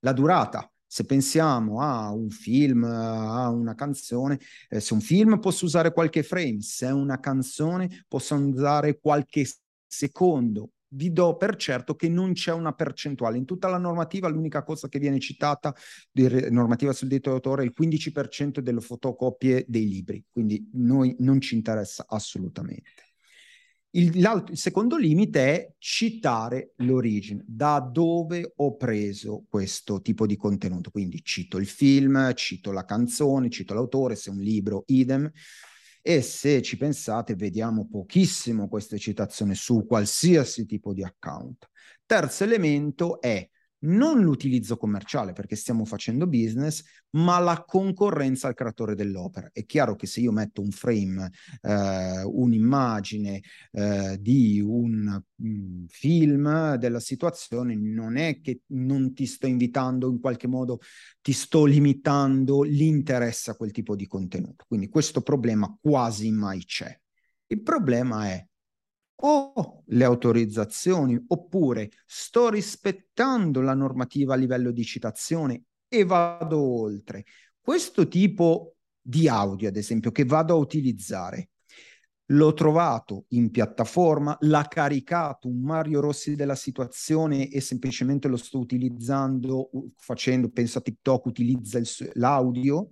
la durata. Se pensiamo a un film, a una canzone, eh, se un film posso usare qualche frame, se è una canzone posso usare qualche secondo, vi do per certo che non c'è una percentuale. In tutta la normativa l'unica cosa che viene citata, di normativa sul diritto d'autore, è il quindici per cento delle fotocopie dei libri, quindi noi non ci interessa assolutamente. Il, il secondo limite è citare l'origine, da dove ho preso questo tipo di contenuto. Quindi cito il film, cito la canzone, cito l'autore, se è un libro, idem. E se ci pensate, vediamo pochissimo queste citazioni su qualsiasi tipo di account. Terzo elemento è non l'utilizzo commerciale, perché stiamo facendo business, ma la concorrenza al creatore dell'opera. È chiaro che se io metto un frame, eh, un'immagine eh, di un mh, film della situazione, non è che non ti sto invitando, in qualche modo ti sto limitando l'interesse a quel tipo di contenuto. Quindi questo problema quasi mai c'è. Il problema è o le autorizzazioni, oppure sto rispettando la normativa a livello di citazione e vado oltre. Questo tipo di audio, ad esempio, che vado a utilizzare, L'ho trovato in piattaforma, l'ha caricato un Mario Rossi della situazione e semplicemente lo sto utilizzando, facendo, penso a TikTok, utilizza il, l'audio,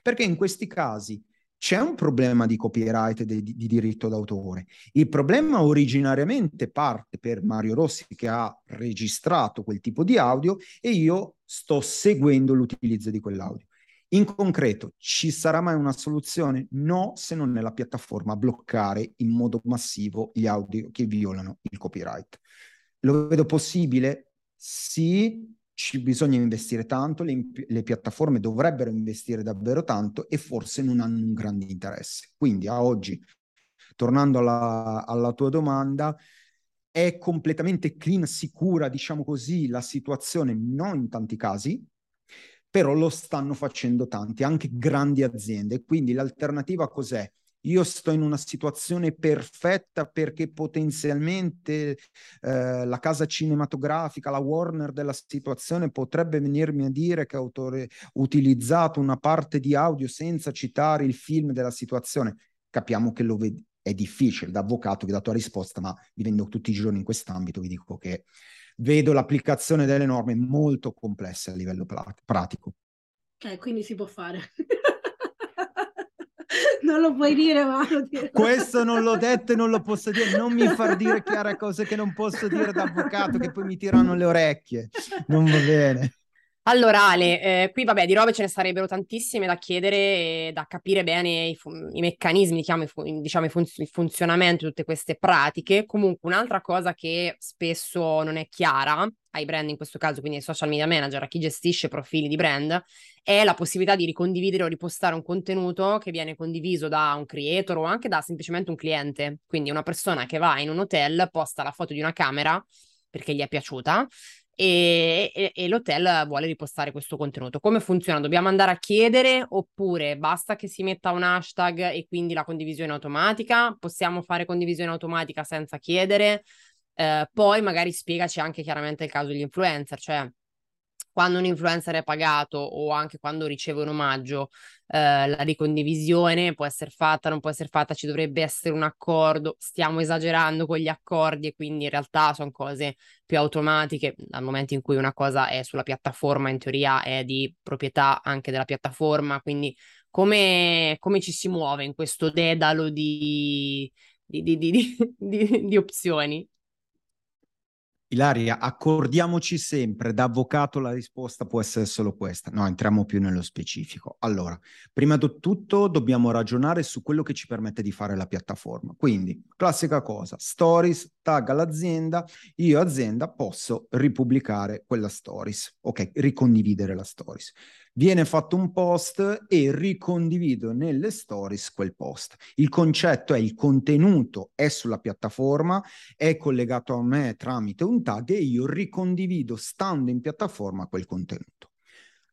perché in questi casi c'è un problema di copyright, di, di diritto d'autore. Il problema originariamente parte per Mario Rossi, che ha registrato quel tipo di audio, e io sto seguendo l'utilizzo di quell'audio. In concreto, ci sarà mai una soluzione? No, se non nella piattaforma bloccare in modo massivo gli audio che violano il copyright. Lo vedo possibile? Sì, ci bisogna investire tanto, le, le piattaforme dovrebbero investire davvero tanto e forse non hanno un grande interesse. Quindi a oggi, tornando alla, alla tua domanda, è completamente clean, sicura, diciamo così, la situazione? No, in tanti casi. Però lo stanno facendo tanti, anche grandi aziende. Quindi l'alternativa cos'è? Io sto in una situazione perfetta perché potenzialmente eh, la casa cinematografica, la Warner della situazione, potrebbe venirmi a dire che ho utilizzato una parte di audio senza citare il film della situazione. Capiamo che lo ved- è difficile, da avvocato vi ho dato la risposta, ma vivendo tutti i giorni in quest'ambito vi dico che vedo l'applicazione delle norme molto complessa a livello pratico. Eh, quindi si può fare. Non lo puoi dire, ma lo dire. Questo non l'ho detto e non lo posso dire. Non mi far dire, Chiara, cose che non posso dire da avvocato, che poi mi tirano le orecchie. Non va bene. Allora Ale, eh, qui vabbè di robe ce ne sarebbero tantissime da chiedere e da capire bene i, fun- i meccanismi, diciamo i fun- il funzionamento di tutte queste pratiche. Comunque un'altra cosa che spesso non è chiara ai brand, in questo caso quindi ai social media manager, a chi gestisce profili di brand, è la possibilità di ricondividere o ripostare un contenuto che viene condiviso da un creator o anche da semplicemente un cliente. Quindi una persona che va in un hotel, posta la foto di una camera perché gli è piaciuta, E, e, e l'hotel vuole ripostare questo contenuto. Come funziona? Dobbiamo andare a chiedere oppure basta che si metta un hashtag e quindi la condivisione automatica? Possiamo fare condivisione automatica senza chiedere? Eh, poi magari spiegaci anche chiaramente il caso degli influencer, cioè quando un influencer è pagato o anche quando riceve un omaggio, eh, la ricondivisione può essere fatta, non può essere fatta, ci dovrebbe essere un accordo. Stiamo esagerando con gli accordi e quindi in realtà sono cose più automatiche dal momento in cui una cosa è sulla piattaforma, in teoria è di proprietà anche della piattaforma, quindi come, come ci si muove in questo dedalo di, di, di, di, di, di, di opzioni? Ilaria, accordiamoci sempre, da avvocato la risposta può essere solo questa. No, entriamo più nello specifico. Allora, prima di tutto dobbiamo ragionare su quello che ci permette di fare la piattaforma. Quindi, classica cosa, stories, tagga l'azienda, io azienda posso ripubblicare quella stories, ok, ricondividere la stories. Viene fatto un post e ricondivido nelle stories quel post. Il concetto è il contenuto è sulla piattaforma, è collegato a me tramite un tag e io ricondivido stando in piattaforma quel contenuto.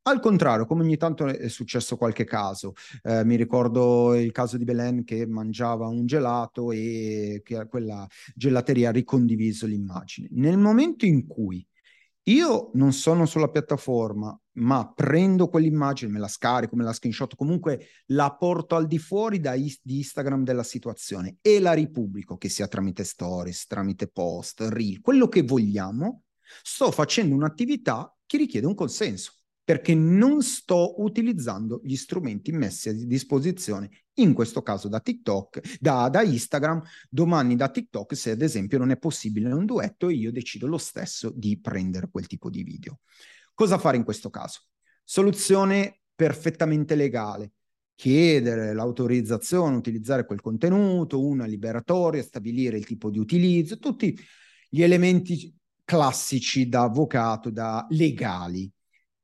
Al contrario, come ogni tanto è successo qualche caso, eh, mi ricordo il caso di Belen che mangiava un gelato e che quella gelateria ha ricondiviso l'immagine. Nel momento in cui io non sono sulla piattaforma, ma prendo quell'immagine, me la scarico, me la screenshot, comunque la porto al di fuori da is- di Instagram della situazione e la ripubblico, che sia tramite stories, tramite post, reel, quello che vogliamo, sto facendo un'attività che richiede un consenso, perché non sto utilizzando gli strumenti messi a disposizione, in questo caso da TikTok, da, da Instagram, domani da TikTok, se ad esempio non è possibile un duetto e io decido lo stesso di prendere quel tipo di video. Cosa fare in questo caso? Soluzione perfettamente legale. Chiedere l'autorizzazione, utilizzare quel contenuto, una liberatoria, stabilire il tipo di utilizzo, tutti gli elementi classici da avvocato, da legali.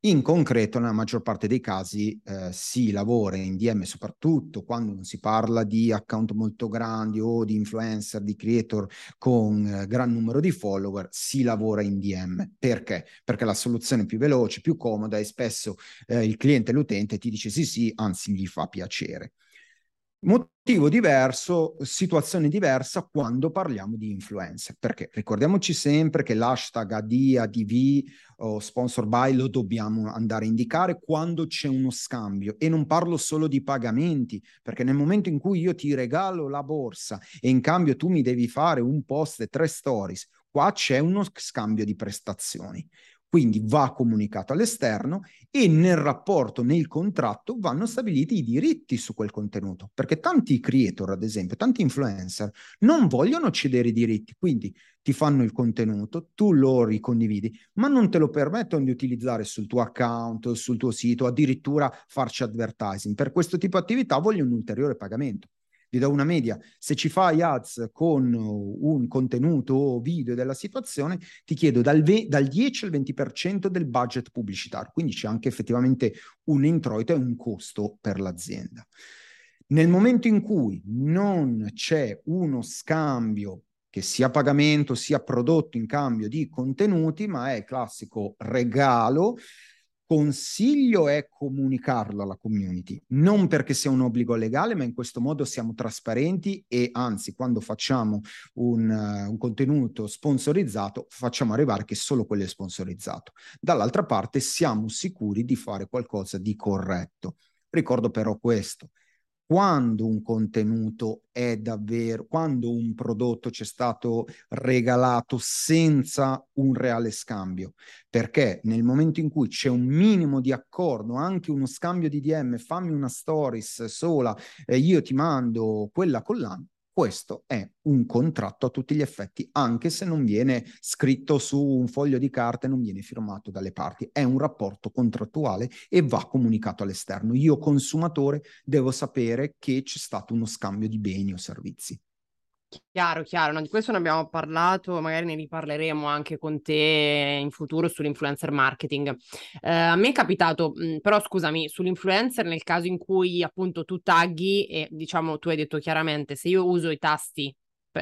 In concreto, nella maggior parte dei casi eh, si lavora in D M, soprattutto quando non si parla di account molto grandi o di influencer, di creator con eh, gran numero di follower, si lavora in D M. Perché? Perché la soluzione è più veloce, più comoda e spesso eh, il cliente, l'utente ti dice sì sì, anzi gli fa piacere. Motivo diverso, situazione diversa quando parliamo di influencer, perché ricordiamoci sempre che l'hashtag A D, A D V o sponsor by lo dobbiamo andare a indicare quando c'è uno scambio, e non parlo solo di pagamenti, perché nel momento in cui io ti regalo la borsa e in cambio tu mi devi fare un post e tre stories, qua c'è uno scambio di prestazioni. Quindi va comunicato all'esterno e nel rapporto, nel contratto, vanno stabiliti i diritti su quel contenuto, perché tanti creator, ad esempio, tanti influencer non vogliono cedere i diritti, quindi ti fanno il contenuto, tu lo ricondividi, ma non te lo permettono di utilizzare sul tuo account, sul tuo sito, addirittura farci advertising. Per questo tipo di attività voglio un ulteriore pagamento. Vi do una media: se ci fai ads con un contenuto o video della situazione, ti chiedo dal, ve- dal dieci al venti per cento del budget pubblicitario, quindi c'è anche effettivamente un introito e un costo per l'azienda. Nel momento in cui non c'è uno scambio, che sia pagamento sia prodotto in cambio di contenuti, ma è il classico regalo, consiglio è comunicarlo alla community, non perché sia un obbligo legale, ma in questo modo siamo trasparenti e anzi, quando facciamo un, uh, un contenuto sponsorizzato, facciamo arrivare che solo quello è sponsorizzato. Dall'altra parte siamo sicuri di fare qualcosa di corretto. Ricordo però questo: quando un contenuto è davvero, quando un prodotto ci è stato regalato senza un reale scambio, perché nel momento in cui c'è un minimo di accordo, anche uno scambio di D M, fammi una stories sola, eh, io ti mando quella collana, questo è un contratto a tutti gli effetti, anche se non viene scritto su un foglio di carta e non viene firmato dalle parti. È un rapporto contrattuale e va comunicato all'esterno. Io consumatore devo sapere che c'è stato uno scambio di beni o servizi. Chiaro, chiaro. No, di questo ne abbiamo parlato, magari ne riparleremo anche con te in futuro sull'influencer marketing. Eh, a me è capitato, mh, però scusami, sull'influencer nel caso in cui appunto tu tagghi e diciamo tu hai detto chiaramente, se io uso i tasti,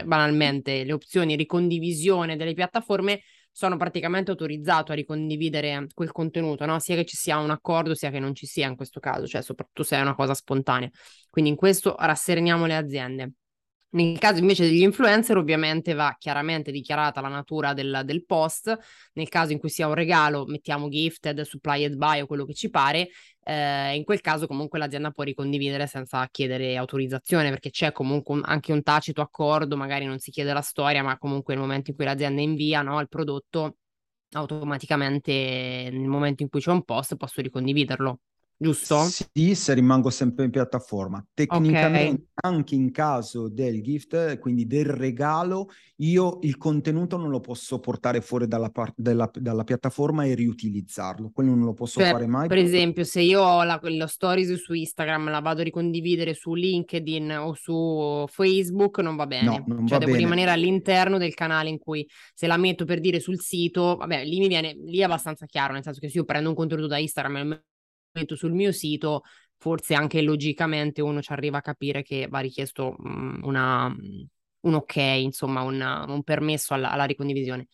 banalmente, le opzioni ricondivisione delle piattaforme, sono praticamente autorizzato a ricondividere quel contenuto, no? Sia che ci sia un accordo, sia che non ci sia in questo caso, cioè soprattutto se è una cosa spontanea. Quindi in questo rassereniamo le aziende. Nel caso invece degli influencer ovviamente va chiaramente dichiarata la natura del, del post, nel caso in cui sia un regalo mettiamo gifted, supplied by o quello che ci pare, eh, in quel caso comunque l'azienda può ricondividere senza chiedere autorizzazione, perché c'è comunque anche un tacito accordo, magari non si chiede la storia, ma comunque nel momento in cui l'azienda invia, no, il prodotto, automaticamente nel momento in cui c'è un post posso ricondividerlo. Giusto? Sì, se rimango sempre in piattaforma. Tecnicamente, okay, anche in caso del gift, quindi del regalo, io il contenuto non lo posso portare fuori dalla, par- della, dalla piattaforma e riutilizzarlo. Quello non lo posso cioè, fare mai. Per esempio, se io ho la, la stories su Instagram, la vado a ricondividere su LinkedIn o su Facebook, non va bene. No, non cioè, va devo bene. Rimanere all'interno del canale in cui, se la metto per dire sul sito, vabbè, lì mi viene, lì è abbastanza chiaro, nel senso che se io prendo un contenuto da Instagram e lo sul mio sito, forse anche logicamente uno ci arriva a capire che va richiesto una, un ok, insomma una, un permesso alla, alla ricondivisione.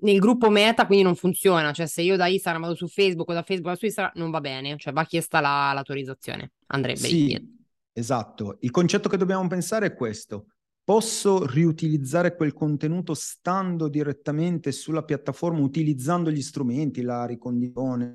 Nel gruppo meta quindi non funziona, cioè se io da Instagram vado su Facebook o da Facebook vado su Instagram non va bene, cioè va chiesta la, l'autorizzazione, andrebbe. Sì, esatto, il concetto che dobbiamo pensare è questo: posso riutilizzare quel contenuto stando direttamente sulla piattaforma, utilizzando gli strumenti, la ricondivisione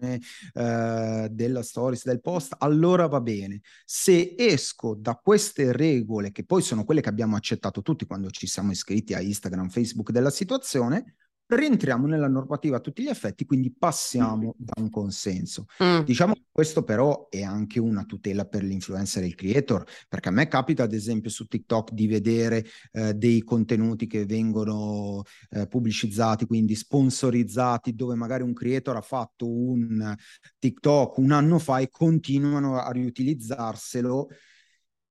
eh, della stories, del post, allora va bene. Se esco da queste regole, che poi sono quelle che abbiamo accettato tutti quando ci siamo iscritti a Instagram, Facebook della situazione, rientriamo nella normativa a tutti gli effetti, quindi passiamo da un consenso. Mm. Diciamo che questo però è anche una tutela per l'influencer e il creator, perché a me capita ad esempio su TikTok di vedere eh, dei contenuti che vengono eh, pubblicizzati, quindi sponsorizzati, dove magari un creator ha fatto un TikTok un anno fa e continuano a riutilizzarselo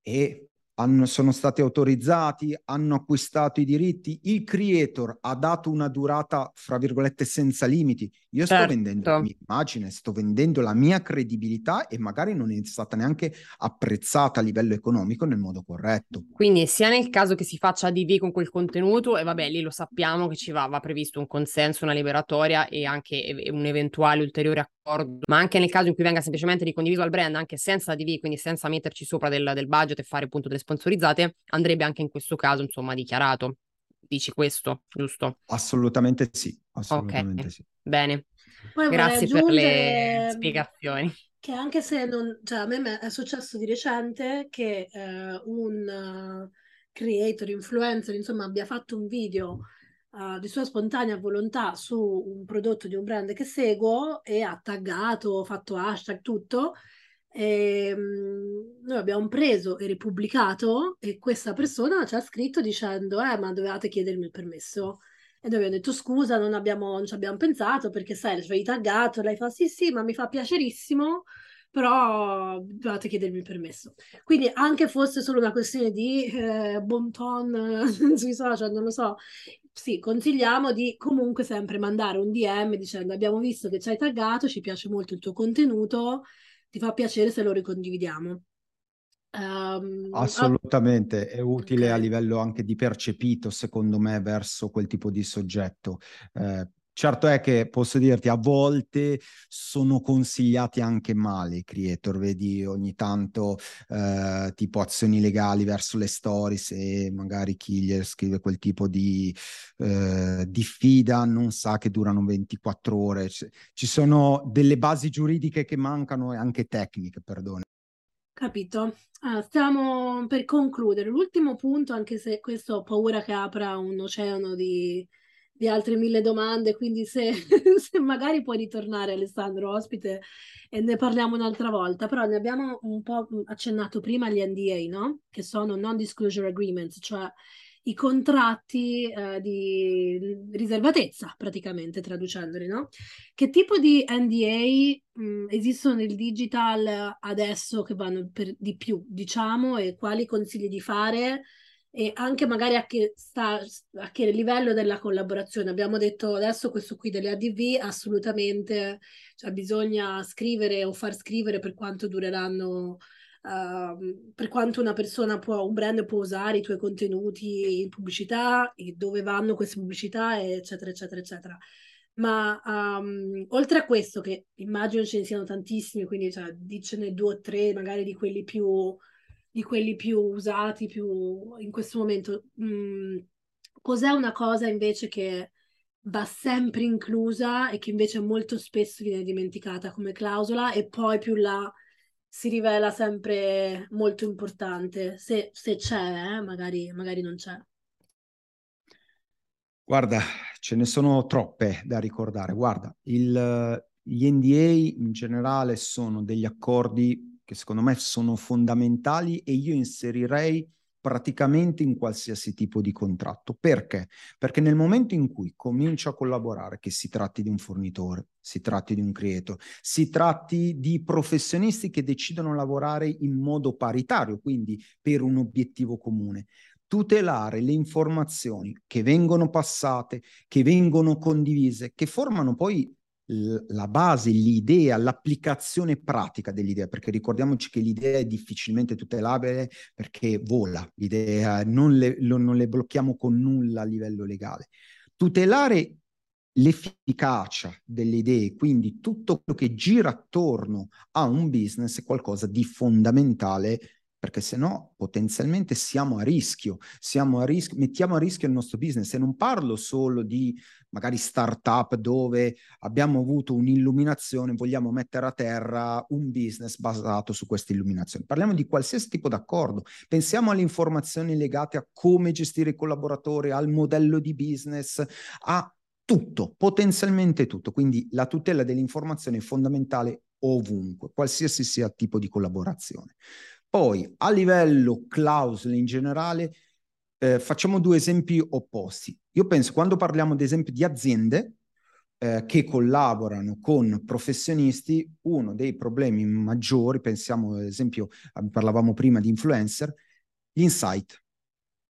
e... Hanno, sono stati autorizzati, hanno acquistato i diritti, il creator ha dato una durata fra virgolette senza limiti. Io certo. sto vendendo la mia immagine, sto vendendo la mia credibilità e magari non è stata neanche apprezzata a livello economico nel modo corretto. Quindi sia nel caso che si faccia A D V con quel contenuto, e vabbè lì lo sappiamo che ci va, va previsto un consenso, una liberatoria e anche un eventuale ulteriore ma anche nel caso in cui venga semplicemente ricondiviso al brand, anche senza D V, quindi senza metterci sopra del, del budget e fare appunto delle sponsorizzate, andrebbe anche in questo caso insomma dichiarato. Dici questo, giusto? Assolutamente sì, assolutamente okay. Sì. Bene, poi grazie per le spiegazioni. Che anche se non, cioè a me è successo di recente che eh, un creator, influencer, insomma, abbia fatto un video Uh, di sua spontanea volontà su un prodotto di un brand che seguo e ha taggato, fatto hashtag, tutto, e mh, noi abbiamo preso e ripubblicato e questa persona ci ha scritto dicendo eh ma dovevate chiedermi il permesso, e noi abbiamo detto scusa, non abbiamo, non ci abbiamo pensato perché sai, ci hai taggato. Lei fa sì sì, ma mi fa piacerissimo, però dovete chiedermi il permesso. Quindi anche fosse solo una questione di eh, bon ton sui social, non lo so, sì, consigliamo di comunque sempre mandare un D M dicendo abbiamo visto che ci hai taggato, ci piace molto il tuo contenuto, ti fa piacere se lo ricondividiamo. Um, Assolutamente, è utile okay. A livello anche di percepito, secondo me, verso quel tipo di soggetto. Eh, Certo è che posso dirti, a volte sono consigliati anche male i creator, vedi ogni tanto eh, tipo azioni legali verso le stories e magari chi gli scrive quel tipo di eh, diffida non sa che durano ventiquattro ore, C- ci sono delle basi giuridiche che mancano e anche tecniche, perdone. Capito. Ah, stiamo per concludere. L'ultimo punto, anche se questo ho paura che apra un oceano di... di altre mille domande, quindi se, se magari puoi ritornare Alessandro ospite e ne parliamo un'altra volta, però ne abbiamo un po' accennato prima gli N D A, no? Che sono non disclosure agreements, cioè i contratti eh, di riservatezza praticamente, traducendoli, no? Che tipo di N D A mh, esistono nel digital adesso che vanno per di più, diciamo, e quali consigli di fare? E anche magari a che, sta, a che livello della collaborazione. Abbiamo detto adesso questo qui delle A D V, assolutamente, cioè bisogna scrivere o far scrivere per quanto dureranno, uh, per quanto una persona può, un brand può usare i tuoi contenuti in pubblicità e dove vanno queste pubblicità, eccetera, eccetera, eccetera. Ma um, oltre a questo, che immagino ce ne siano tantissimi, quindi cioè, dicene due o tre magari di quelli più... di quelli più usati, più in questo momento. Mm, cos'è una cosa invece che va sempre inclusa e che invece molto spesso viene dimenticata come clausola e poi più là si rivela sempre molto importante, se, se c'è, eh, magari, magari non c'è. Guarda, ce ne sono troppe da ricordare. Guarda, il, gli N D A in generale sono degli accordi che secondo me sono fondamentali e io inserirei praticamente in qualsiasi tipo di contratto. Perché? Perché nel momento in cui comincio a collaborare, che si tratti di un fornitore, si tratti di un creator, si tratti di professionisti che decidono di lavorare in modo paritario, quindi per un obiettivo comune, tutelare le informazioni che vengono passate, che vengono condivise, che formano poi la base, l'idea, l'applicazione pratica dell'idea, perché ricordiamoci che l'idea è difficilmente tutelabile perché vola, l'idea non le, lo, non le blocchiamo con nulla a livello legale. Tutelare l'efficacia delle idee, quindi tutto quello che gira attorno a un business è qualcosa di fondamentale, perché se no potenzialmente siamo a rischio, siamo a rischio, mettiamo a rischio il nostro business. E non parlo solo di magari startup dove abbiamo avuto un'illuminazione, vogliamo mettere a terra un business basato su questa illuminazione. Parliamo di qualsiasi tipo d'accordo. Pensiamo alle informazioni legate a come gestire i collaboratori, al modello di business, a tutto, potenzialmente tutto. Quindi la tutela dell'informazione è fondamentale ovunque, qualsiasi sia il tipo di collaborazione. Poi, a livello clausole in generale, eh, facciamo due esempi opposti. Io penso, quando parliamo ad esempio di aziende eh, che collaborano con professionisti, uno dei problemi maggiori, pensiamo ad esempio, parlavamo prima di influencer, gli insight.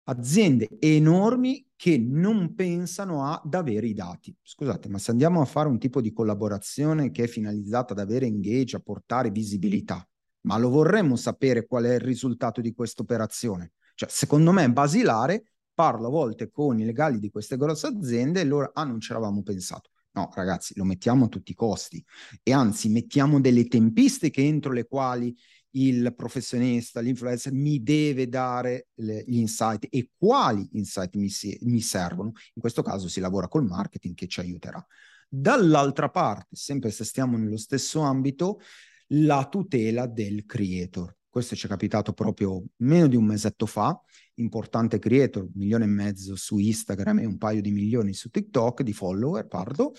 Aziende enormi che non pensano ad avere i dati. Scusate, ma se andiamo a fare un tipo di collaborazione che è finalizzata ad avere engage, a portare visibilità, ma lo vorremmo sapere qual è il risultato di questa operazione. Cioè, secondo me è basilare, parlo a volte con i legali di queste grosse aziende e loro, ah, non ci eravamo pensato. No, ragazzi, lo mettiamo a tutti i costi, e anzi mettiamo delle tempistiche entro le quali il professionista, l'influencer mi deve dare le, gli insight e quali insight mi, si, mi servono. In questo caso si lavora col marketing che ci aiuterà. Dall'altra parte, sempre se stiamo nello stesso ambito, la tutela del creator. Questo ci è capitato proprio meno di un mesetto fa, importante creator, un milione e mezzo su Instagram e un paio di milioni su TikTok di follower, parlo,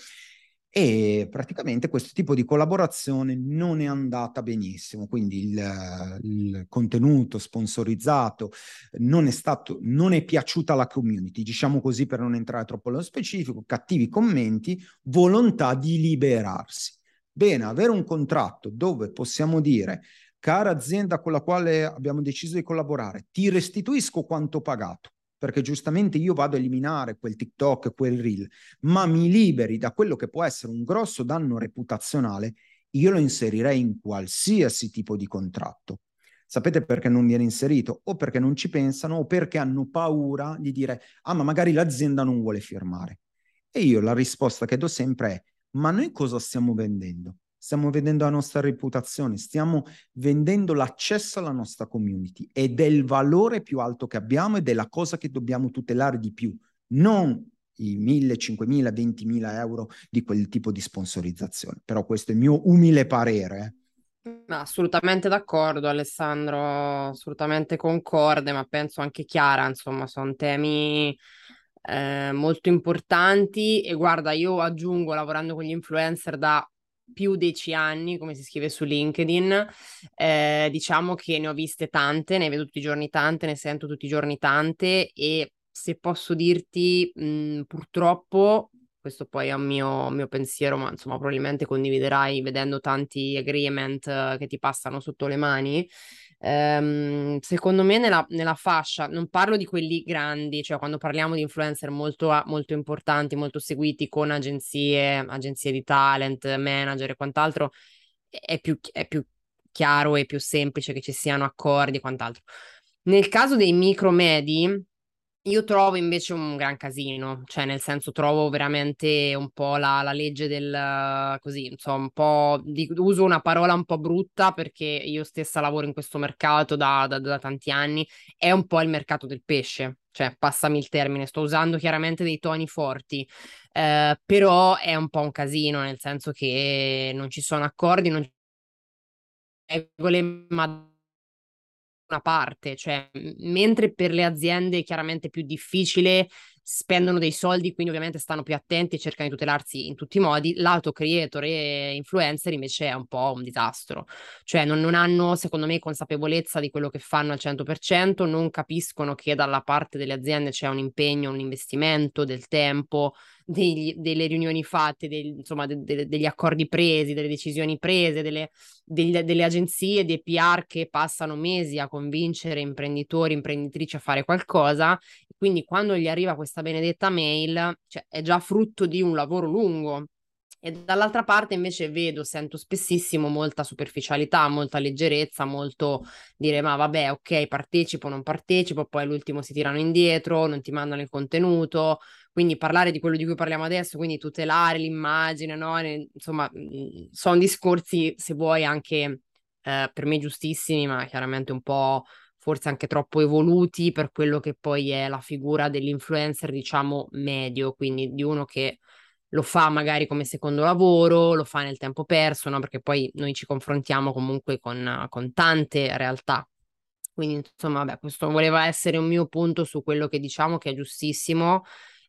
e praticamente questo tipo di collaborazione non è andata benissimo, quindi il, il contenuto sponsorizzato non è stato, non è piaciuta alla community, diciamo così per non entrare troppo nello specifico, cattivi commenti, volontà di liberarsi. Bene, avere un contratto dove possiamo dire: cara azienda con la quale abbiamo deciso di collaborare, ti restituisco quanto pagato, perché giustamente io vado a eliminare quel TikTok, quel reel, ma mi liberi da quello che può essere un grosso danno reputazionale, io lo inserirei in qualsiasi tipo di contratto. Sapete perché non viene inserito? O perché non ci pensano, o perché hanno paura di dire: ah, ma magari l'azienda non vuole firmare. E io la risposta che do sempre è: ma noi cosa stiamo vendendo? Stiamo vendendo la nostra reputazione, stiamo vendendo l'accesso alla nostra community, ed è il valore più alto che abbiamo ed è la cosa che dobbiamo tutelare di più, non i mille, cinquemila, ventimila euro di quel tipo di sponsorizzazione. Però questo è il mio umile parere. No, assolutamente d'accordo Alessandro, assolutamente concorde, ma penso anche Chiara, insomma sono temi... Eh, molto importanti. E guarda, io aggiungo, lavorando con gli influencer da più dieci anni, come si scrive su LinkedIn, eh, diciamo che ne ho viste tante, ne vedo tutti i giorni tante, ne sento tutti i giorni tante, e se posso dirti mh, purtroppo, questo poi è un mio, mio pensiero, ma insomma probabilmente condividerai vedendo tanti agreement eh, che ti passano sotto le mani. Secondo me nella, nella fascia, non parlo di quelli grandi, cioè quando parliamo di influencer molto, molto importanti, molto seguiti, con agenzie, agenzie di talent, manager e quant'altro, è più, è più chiaro e più semplice che ci siano accordi e quant'altro. Nel caso dei micro-medi io trovo invece un gran casino, cioè nel senso trovo veramente un po' la, la legge del così, insomma un po' di, uso una parola un po' brutta perché io stessa lavoro in questo mercato da, da, da tanti anni, è un po' il mercato del pesce, cioè passami il termine, sto usando chiaramente dei toni forti, eh, però è un po' un casino, nel senso che non ci sono accordi, non ci sono regole, ma una parte, cioè mentre per le aziende è chiaramente più difficile, spendono dei soldi, quindi ovviamente stanno più attenti e cercano di tutelarsi in tutti i modi, l'auto creator e influencer invece è un po' un disastro, cioè non, non hanno secondo me consapevolezza di quello che fanno al cento per cento, non capiscono che dalla parte delle aziende c'è un impegno, un investimento, del tempo, degli, delle riunioni fatte, dei, insomma de, de, degli accordi presi, delle decisioni prese, delle, delle, delle agenzie, dei P R che passano mesi a convincere imprenditori, imprenditrici a fare qualcosa, quindi quando gli arriva questa benedetta mail, cioè, è già frutto di un lavoro lungo. E dall'altra parte invece vedo, sento spessissimo molta superficialità, molta leggerezza, molto dire ma vabbè ok partecipo, non partecipo, poi all'ultimo si tirano indietro, non ti mandano il contenuto, quindi parlare di quello di cui parliamo adesso, quindi tutelare l'immagine, no? Insomma sono discorsi se vuoi anche eh, per me giustissimi, ma chiaramente un po' forse anche troppo evoluti per quello che poi è la figura dell'influencer, diciamo, medio, quindi di uno che lo fa magari come secondo lavoro, lo fa nel tempo perso, no? Perché poi noi ci confrontiamo comunque con, con tante realtà. Quindi, insomma, vabbè, questo voleva essere un mio punto su quello che diciamo che è giustissimo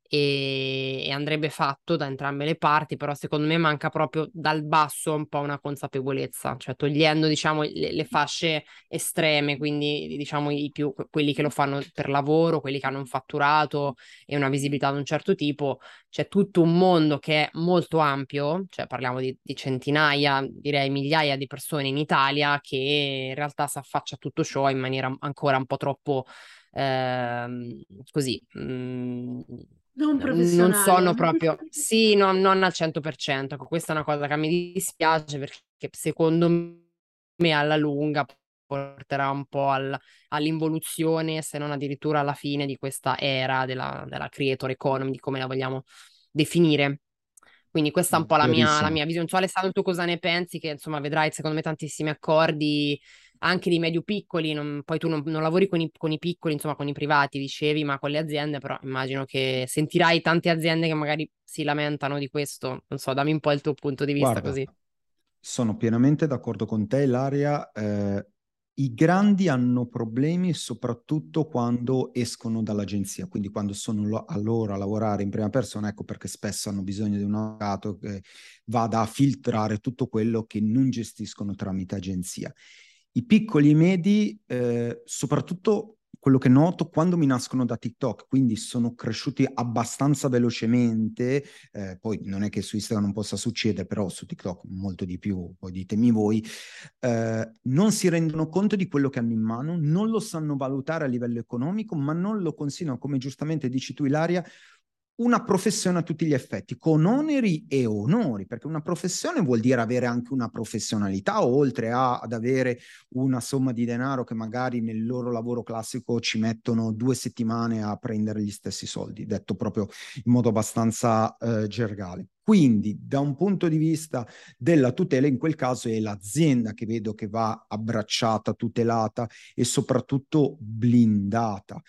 e, e andrebbe fatto da entrambe le parti, però secondo me manca proprio dal basso un po' una consapevolezza, cioè togliendo, diciamo, le, le fasce estreme, quindi diciamo i più, quelli che lo fanno per lavoro, quelli che hanno un fatturato e una visibilità di un certo tipo, c'è tutto un mondo che è molto ampio, cioè parliamo di, di centinaia, direi migliaia di persone in Italia che in realtà si affaccia a tutto ciò in maniera ancora un po' troppo eh, così mh, non professionale. Non sono proprio, sì, no, non al cento per cento, ecco, questa è una cosa che mi dispiace perché secondo me alla lunga porterà un po' al, all'involuzione, se non addirittura alla fine di questa era della, della creator economy, di come la vogliamo definire. Quindi questa è un po' la mia, la mia visione. So, Alessandro, tu cosa ne pensi? Che insomma vedrai secondo me tantissimi accordi anche di medio piccoli, non, poi tu non, non lavori con i, con i piccoli, insomma con i privati dicevi, ma con le aziende, però immagino che sentirai tante aziende che magari si lamentano di questo, non so, dammi un po' il tuo punto di vista. Guarda, così. Sono pienamente d'accordo con te, Ilaria. Eh, i grandi hanno problemi soprattutto quando escono dall'agenzia, quindi quando sono lo- a loro a lavorare in prima persona, ecco perché spesso hanno bisogno di un avvocato che vada a filtrare tutto quello che non gestiscono tramite agenzia. I piccoli e i medi, eh, soprattutto quello che noto quando mi nascono da TikTok, quindi sono cresciuti abbastanza velocemente, eh, poi non è che su Instagram non possa succedere, però su TikTok molto di più, poi ditemi voi, eh, non si rendono conto di quello che hanno in mano, non lo sanno valutare a livello economico, ma non lo considerano, come giustamente dici tu Ilaria, una professione a tutti gli effetti, con oneri e onori, perché una professione vuol dire avere anche una professionalità, oltre a, ad avere una somma di denaro che magari nel loro lavoro classico ci mettono due settimane a prendere gli stessi soldi, detto proprio in modo abbastanza eh, gergale. Quindi da un punto di vista della tutela, in quel caso è l'azienda che vedo che va abbracciata, tutelata e soprattutto blindata.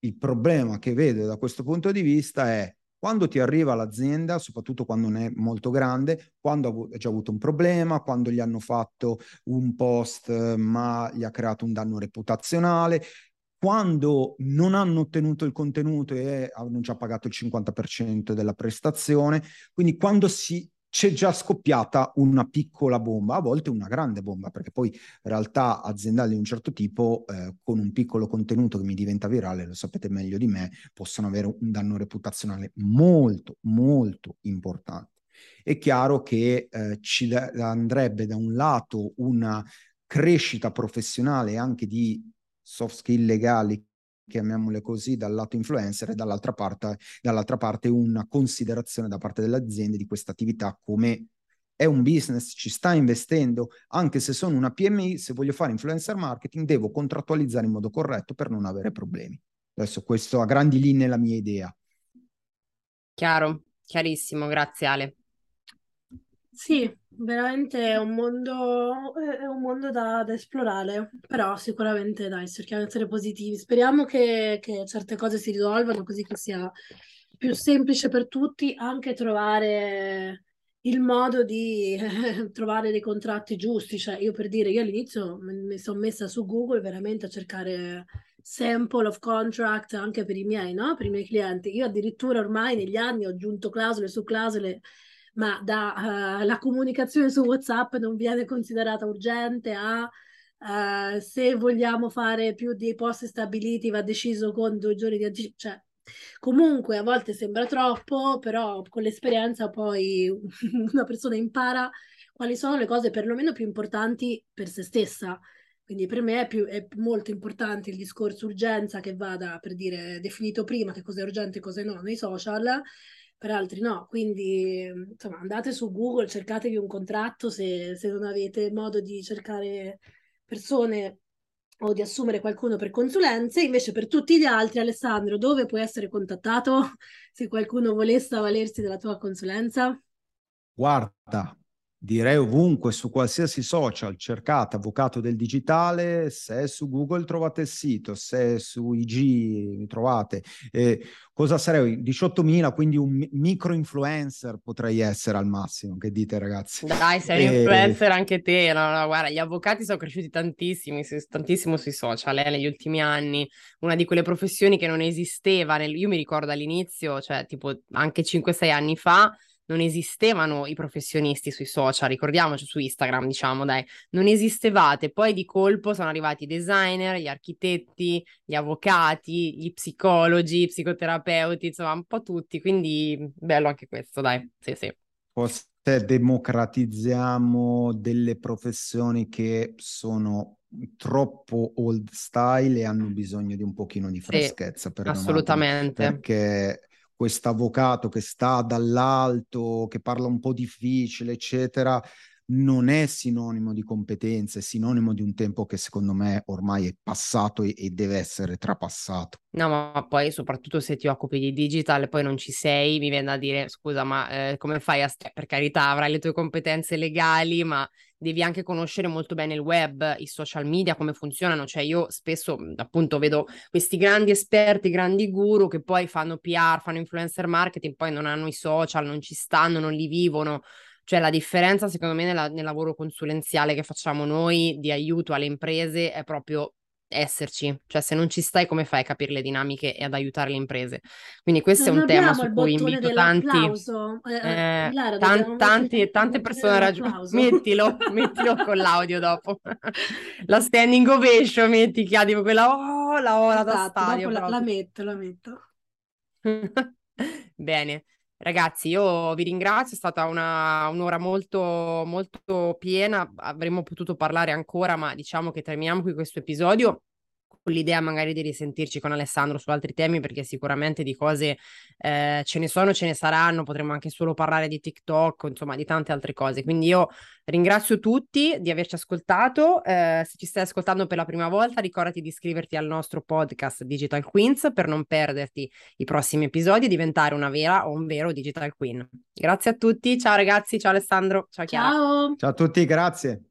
Il problema che vedo da questo punto di vista è quando ti arriva l'azienda, soprattutto quando non è molto grande, quando ha già avuto un problema, quando gli hanno fatto un post ma gli ha creato un danno reputazionale, quando non hanno ottenuto il contenuto e hanno già pagato il cinquanta per cento della prestazione, quindi quando si... c'è già scoppiata una piccola bomba, a volte una grande bomba, perché poi realtà aziendali di un certo tipo, eh, con un piccolo contenuto che mi diventa virale, lo sapete meglio di me, possono avere un danno reputazionale molto, molto importante. È chiaro che eh, ci da- andrebbe da un lato una crescita professionale e anche di soft skill legali, chiamiamole così, dal lato influencer e dall'altra parte, dall'altra parte una considerazione da parte delle aziende di questa attività come è un business, ci sta investendo, anche se sono una P M I, se voglio fare influencer marketing devo contrattualizzare in modo corretto per non avere problemi. Adesso questo a grandi linee è la mia idea. Chiaro, chiarissimo, grazie Ale. Sì, veramente è un mondo, è un mondo da, da esplorare, però sicuramente dai, cerchiamo di essere positivi. Speriamo che, che certe cose si risolvano così che sia più semplice per tutti anche trovare il modo di eh, trovare dei contratti giusti. Cioè io per dire, io all'inizio mi sono messa su Google veramente a cercare sample of contract anche per i miei, no? Per i miei clienti. Io addirittura ormai negli anni ho aggiunto clausole su clausole, ma da uh, la comunicazione su WhatsApp non viene considerata urgente a uh, se vogliamo fare più dei posti stabiliti va deciso con due giorni di anticipo. Cioè, comunque a volte sembra troppo, però con l'esperienza poi una persona impara quali sono le cose perlomeno più importanti per se stessa. Quindi per me è, più, è molto importante il discorso urgenza che vada, per dire, definito prima che cosa è urgente e cosa no nei social, per altri no, quindi insomma andate su Google, cercatevi un contratto se, se non avete modo di cercare persone o di assumere qualcuno per consulenze. Invece per tutti gli altri, Alessandro, dove puoi essere contattato se qualcuno volesse avvalersi della tua consulenza? Guarda, direi ovunque, su qualsiasi social, cercate Avvocato del Digitale, se è su Google trovate il sito, se è su I G trovate, eh, cosa sarei? diciottomila, quindi un micro influencer potrei essere al massimo, che dite ragazzi? Dai, sei un e... influencer anche te, no, no, guarda, gli avvocati sono cresciuti tantissimi, tantissimo sui social, eh, negli ultimi anni, una di quelle professioni che non esisteva, nel... io mi ricordo all'inizio, cioè tipo anche cinque sei anni fa, non esistevano i professionisti sui social, ricordiamoci, su Instagram, diciamo, dai, non esistevate, poi di colpo sono arrivati i designer, gli architetti, gli avvocati, gli psicologi, i psicoterapeuti, insomma, un po' tutti, quindi bello anche questo, dai, sì, sì. Forse democratizziamo delle professioni che sono troppo old style e hanno bisogno di un pochino di freschezza. Sì, per assolutamente. Domani, perché... questo avvocato che sta dall'alto, che parla un po' difficile, eccetera, non è sinonimo di competenza, è sinonimo di un tempo che secondo me ormai è passato e, e deve essere trapassato. No, ma poi soprattutto se ti occupi di digital poi non ci sei, mi viene da dire scusa, ma eh, come fai a stare? Per carità, avrai le tue competenze legali, ma devi anche conoscere molto bene il web, i social media, come funzionano. Cioè io spesso appunto vedo questi grandi esperti, grandi guru che poi fanno P R, fanno influencer marketing, poi non hanno i social, non ci stanno, non li vivono. Cioè la differenza secondo me nella, nel lavoro consulenziale che facciamo noi di aiuto alle imprese è proprio esserci. Cioè se non ci stai, come fai a capire le dinamiche e ad aiutare le imprese? Quindi questo non è un tema su cui invito tanti eh, Lara, tan- tanti tante persone raggiungere. Mettilo, mettilo con l'audio dopo. La standing ovation, metti chi ha tipo quella oh, la ora esatto, da stadio. La, la metto, la metto. Bene. Ragazzi, io vi ringrazio, è stata una, un'ora molto, molto piena, avremmo potuto parlare ancora, ma diciamo che terminiamo qui questo episodio con l'idea magari di risentirci con Alessandro su altri temi, perché sicuramente di cose eh, ce ne sono, ce ne saranno, potremmo anche solo parlare di TikTok, insomma di tante altre cose. Quindi io ringrazio tutti di averci ascoltato, eh, se ci stai ascoltando per la prima volta ricordati di iscriverti al nostro podcast Digital Queens per non perderti i prossimi episodi e diventare una vera o un vero Digital Queen. Grazie a tutti, ciao ragazzi, ciao Alessandro, ciao Chiara. Ciao, ciao a tutti, grazie.